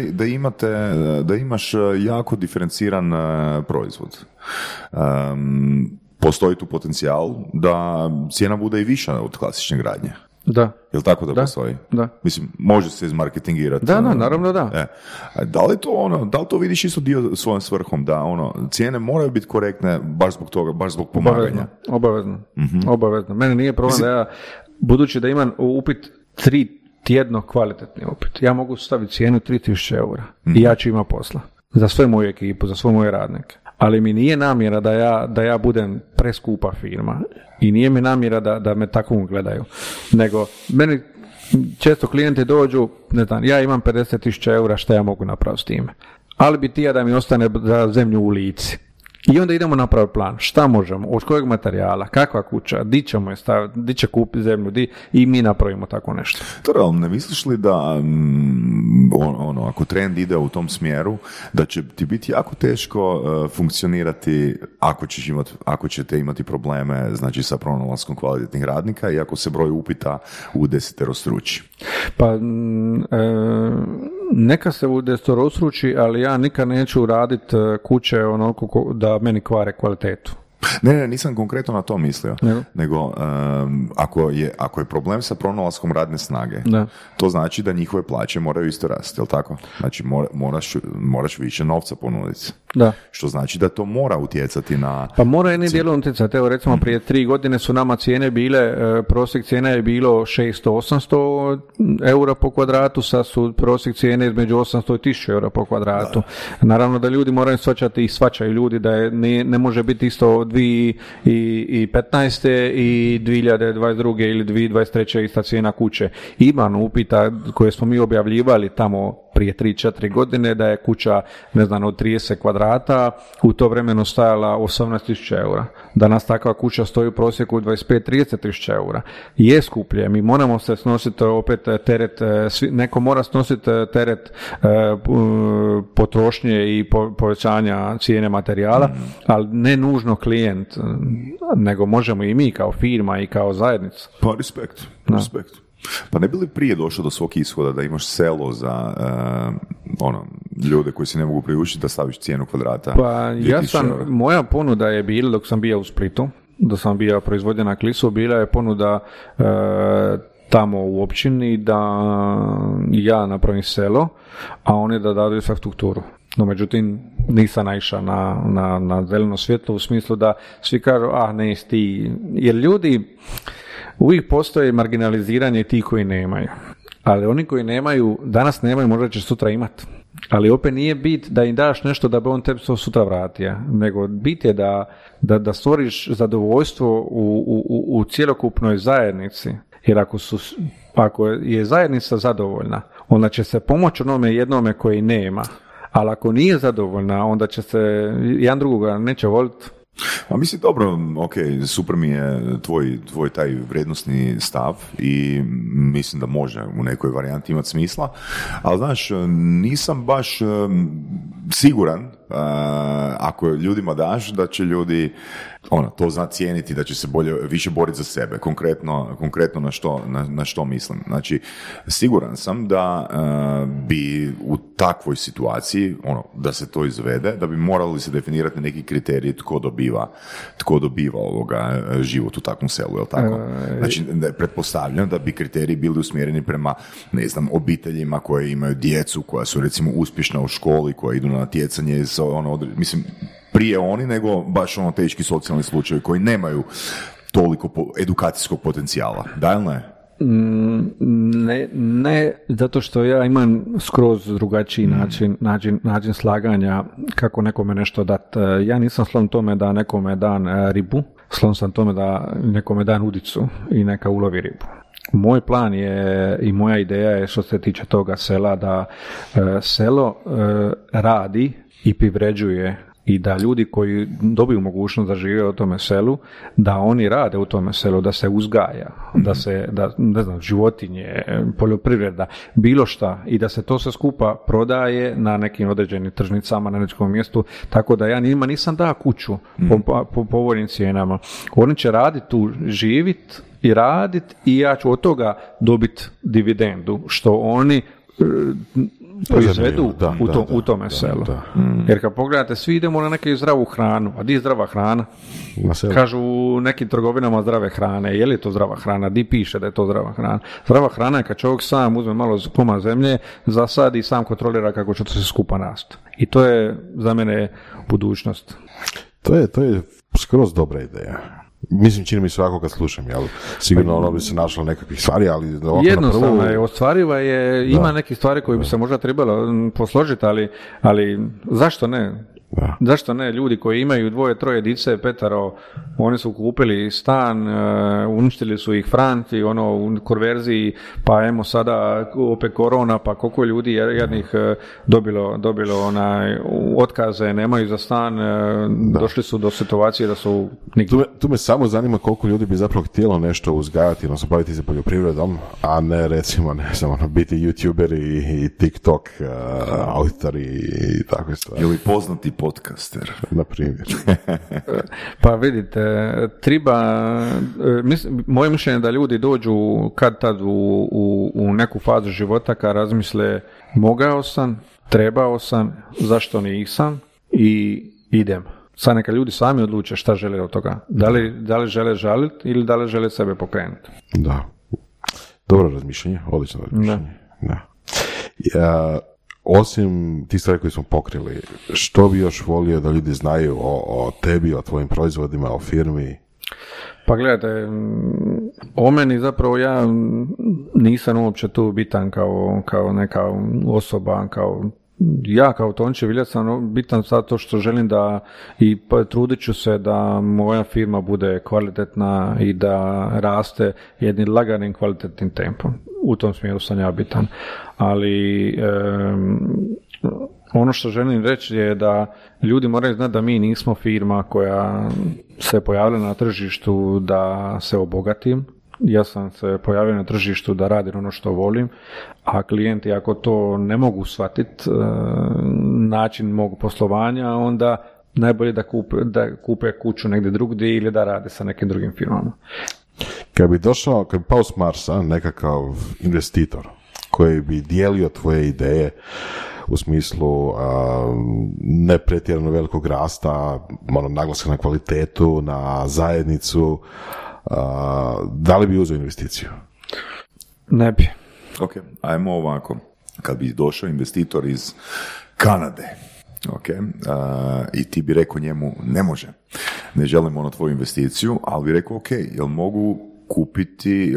da imaš jako diferenciran proizvod, postoji tu potencijal da cijena bude i viša od klasične gradnje. Da. Je li tako da postoji? Da. Mislim, može se izmarketingirati. Da, naravno da. Da li to vidiš isto dio svojom svrhom, da cijene moraju biti korektne baš zbog toga, baš zbog pomaganja? Obavezno. Mm-hmm. Obavezno. Mene nije problem da ja, budući da imam upit 3 tjedno kvalitetni upit, ja mogu staviti cijenu 3000 eura i ja ću imati posla za sve moju ekipu, za sve moje radnike. ali mi nije namjera da ja budem preskupa firma i nije mi namjera da me takvom gledaju, nego meni često klijenti dođu, ne znam, ja imam 50.000 eura, šta ja mogu napraviti s time, ali bi tija da mi ostane za zemlju u Lici. I onda idemo napraviti plan, šta možemo, od kojeg materijala, kakva kuća, di ćemo je staviti, di će kupiti zemlju, di, i mi napravimo tako nešto. To realno, ne misliš li da ono, ako trend ide u tom smjeru, da će ti biti jako teško funkcionirati ako ćete imati probleme, znači, sa pronalaskom kvalitetnih radnika i ako se broj upita u 10-struči? Pa neka se u 10-struči, ali ja nikad neću raditi kuće onoliko da meni kvare kvalitetu. Ne, nisam konkretno na to mislio, nego ako je problem sa pronalaskom radne snage, da, to znači da njihove plaće moraju isto rasti, jel tako? Znači moraš više novca ponuditi. Da. Što znači da to mora utjecati na... Pa mora jednim dijelom utjecati. Evo recimo prije 3 godine su nama cijene bile, prosjek cijena je bilo 600-800 eura po kvadratu, sad su prosjek cijene između 800 i 1000 eura po kvadratu. Da. Naravno da ljudi moraju shvaćati i shvaćaju ljudi da ne može biti isto 2015. i 2022. ili 2023. ista cijena kuće. Ima upita koje smo mi objavljivali tamo prije 3-4 godine da je kuća, ne znam, od 30 kvadrata u to vremenu stajala 18.000 eura. Danas takva kuća stoji u prosjeku 25-30.000 eura. Je skuplje, mi moramo se snositi opet teret, neko mora snositi teret potrošnje i povećanja cijene materijala, ali ne nužno klijent, nego možemo i mi kao firma i kao zajednica. Pa respekt. Pa ne bi li prije došlo do svog ishoda da imaš selo za ljude koji si ne mogu priučiti da staviš cijenu kvadrata? Pa moja ponuda je bila, dok sam bio u Splitu, da sam bio proizvodnja na Klisu, bila je ponuda tamo u općini da ja napravim selo, a oni da daju infrastrukturu. No međutim, nisam naišao na zeleno svjetlo u smislu da svi kažu, ne isti, jer ljudi... Uvijek postoje marginaliziranje tih koji nemaju, ali oni koji nemaju, danas nemaju, možda će sutra imati. Ali opet nije bit da im daš nešto da bi on tebi to sutra vratio, nego bit je da stvoriš zadovoljstvo u cjelokupnoj zajednici, jer ako je zajednica zadovoljna, onda će se pomoći onome jednome koji nema, ali ako nije zadovoljna, onda će se jedan drugoga neće voliti. A mislim, dobro, ok, super mi je tvoj taj vrijednosni stav i mislim da može u nekoj varijanti imati smisla, ali znaš, nisam baš siguran ako ljudima daš da će ljudi to zna cijeniti, da će se više boriti za sebe, konkretno na što mislim. Znači, siguran sam da bi u takvoj situaciji, da se to izvede, da bi morali se definirati neki kriterij tko dobiva ovoga život u takvom selu, je li tako? Znači, pretpostavljam da bi kriteriji bili usmjereni prema, ne znam, obiteljima koje imaju djecu, koja su recimo uspješna u školi, koja idu na natjecanje, mislim, prije oni nego baš teški socijalni slučajevi koji nemaju toliko edukacijskog potencijala. Da li ne? Ne, zato što ja imam skroz drugačiji način slaganja kako nekome nešto dati. Ja nisam slon tome da nekome dan ribu, slon sam tome da nekome dan udicu i neka ulovi ribu. Moj plan je i moja ideja je, što se tiče toga sela, da selo radi i privređuje i da ljudi koji dobiju mogućnost da žive u tome selu, da oni rade u tome selu, da se uzgaja, da ne znam, životinje, poljoprivreda, bilo šta, i da se to sve skupa prodaje na nekim određenim tržnicama, na nekom mjestu, tako da ja njima nisam dao kuću po povoljnim cijenama. Oni će raditi tu, živjeti i ja ću od toga dobiti dividendu, što oni... proizvedu u tome selu. Da. Jer kad pogledate, svi idemo na neku zdravu hranu. A di je zdrava hrana? Kažu u nekim trgovinama zdrave hrane. Je li to zdrava hrana? Di piše da je to zdrava hrana? Zdrava hrana je kad čovjek sam uzme malo koma zemlje, zasadi i sam kontrolira kako će to se skupa nastati. I to je za mene budućnost. To je skroz dobra ideja. Mislim, čini mi se ovako kad slušam, jel? Sigurno bi se našlo nekakvih stvari, ali ovako jednostavno na prvu... je, ostvariva je, ima nekih stvari koje bi se možda trebalo posložiti, ali zašto ne? Da. Zašto ne, ljudi koji imaju 2-3 dice, petaro, oni su kupili stan, uništili su ih franci, ono, u konverziji, pa emo sada opet korona, pa koliko ljudi jednih dobilo onaj, otkaze, nemaju za stan, došli su do situacije da su... Tu me samo zanima koliko ljudi bi zapravo htjelo nešto uzgajati, odnosno baviti se poljoprivredom, a ne recimo, ne znam, ono, biti YouTuber i TikTok autor i takve stvari. Ili poznati podcaster. Na primjer. Pa vidite, moje mišljenje je da ljudi dođu kad tad u neku fazu života kad razmisle mogao sam, trebao sam, zašto nisam i idem. Sad neka ljudi sami odluče šta žele od toga. Da li žele žaliti ili da li žele sebe pokrenuti. Da. Dobro razmišljanje, odlično razmišljanje. Da. Ja... Osim tih stvari koji smo pokrili, što bi još volio da ljudi znaju o tebi, o tvojim proizvodima, o firmi? Pa gledajte, o meni zapravo ja nisam uopće tu bitan kao neka osoba, kao Tončija Viljica, bitan zato što želim da i trudit ću se da moja firma bude kvalitetna i da raste jednim laganim kvalitetnim tempom. U tom smjeru sam ja bitan. Ali ono što želim reći je da ljudi moraju znati da mi nismo firma koja se pojavila na tržištu da se obogatim. Ja sam se pojavio na tržištu da radim ono što volim, a klijenti ako to ne mogu shvatiti način mog poslovanja, onda najbolje da kupe kuću negdje drugdje ili da rade sa nekim drugim firmama. Kad bi pao s Marsa nekakav investitor koji bi dijelio tvoje ideje u smislu ne pretjerano velikog rasta, malo naglaska na kvalitetu, na zajednicu, da li bi uzeo investiciju? Ne bi. Ok, ajmo ovako. Kad bi došao investitor iz Kanade, i ti bi rekao njemu ne može, ne želim ono tvoju investiciju, ali bi rekao ok, jel mogu kupiti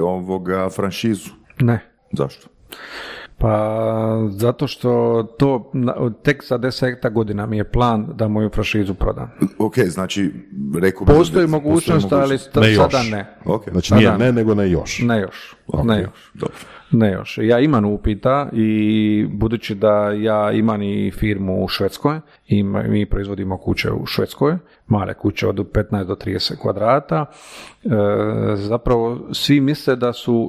franšizu? Ne. Zašto? Pa zato što to tek za 10 godina mi je plan da moju franšizu prodam. Ok, znači rekao bih... Postoji mogućnost, ali sada ne. Okay. Znači sada nije ne, nego ne još. Ne još. Okay. Ne još. Dobro. Ne još. Ja imam upita i budući da ja imam i firmu u Švedskoj i mi proizvodimo kuće u Švedskoj, male kuće od 15 do 30 kvadrata, zapravo svi misle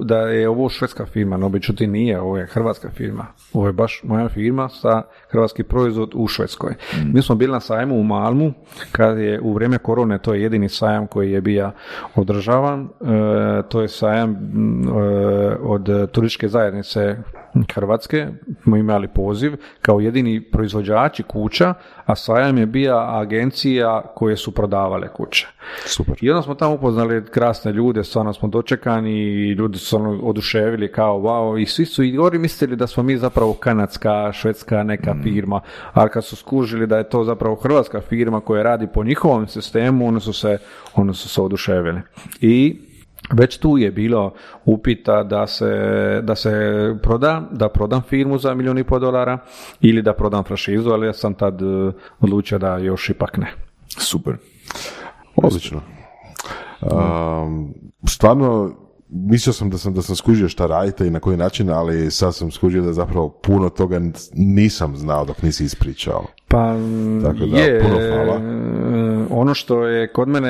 da je ovo švedska firma, no međutim nije, ovo je hrvatska firma. Ovo je baš moja firma sa hrvatski proizvod u Švedskoj. Mi smo bili na sajmu u Malmu, kad je u vrijeme korone, to je jedini sajam koji je bio održavan, to je sajam od turističke zajednice Hrvatske, smo imali poziv kao jedini proizvođači kuća, a sajam je bio agencija koje su prodavale kuće. Super. I onda smo tamo upoznali krasne ljude, stvarno smo dočekani i ljudi su oduševili kao wow, i svi su i gori mislili da smo mi zapravo kanadska, švedska neka firma, ali kad su skužili da je to zapravo hrvatska firma koja radi po njihovom sistemu, oni su se oduševili. I već tu je bilo upita da se proda, da prodam firmu za $1,500,000 ili da prodam franšizu, ali ja sam tad odlučio da još ipak ne. Super. Odlično. Stvarno, mislio sam da sam skužio šta radite i na koji način, ali sad sam skužio da zapravo puno toga nisam znao dok nisi ispričao. Pa tako da, je, puno hvala. Ono što je kod mene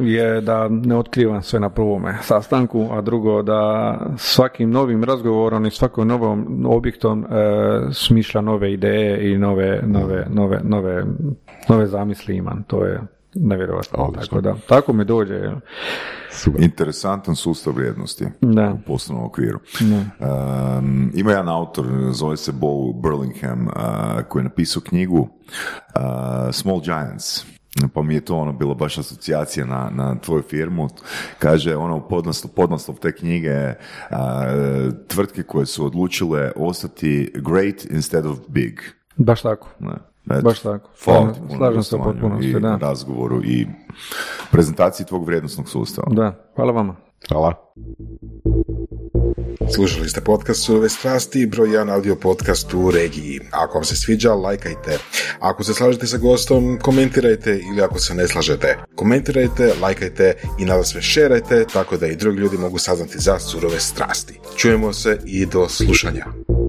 je da ne otkrivam sve na prvome sastanku, a drugo da svakim novim razgovorom i svakom novom objektom smišlja nove ideje i nove zamisli imam. To je nevjerojatno. Tako mi dođe. Super. Interesantan sustav vrijednosti u poslovnom okviru. Ima jedan autor, zove se Bo Burlingham, koji je napisao knjigu Small Giants. Pa mi je to ono bilo baš asocijacija na tvoju firmu. Kaže, ono podnaslov te knjige, tvrtke koje su odlučile ostati great instead of big. Baš tako. Baš tako. Hvala ti puno se i razgovoru i prezentaciji tvog vrijednosnog sustava. Da, hvala vama. Hvala. Slušali ste podcast Surove strasti, broj 1 audio podcast u regiji. Ako vam se sviđa, lajkajte. Ako se slažete sa gostom, komentirajte, ili ako se ne slažete, komentirajte, lajkajte i nadasve šerajte, tako da i drugi ljudi mogu saznati za Surove strasti. Čujemo se i do slušanja.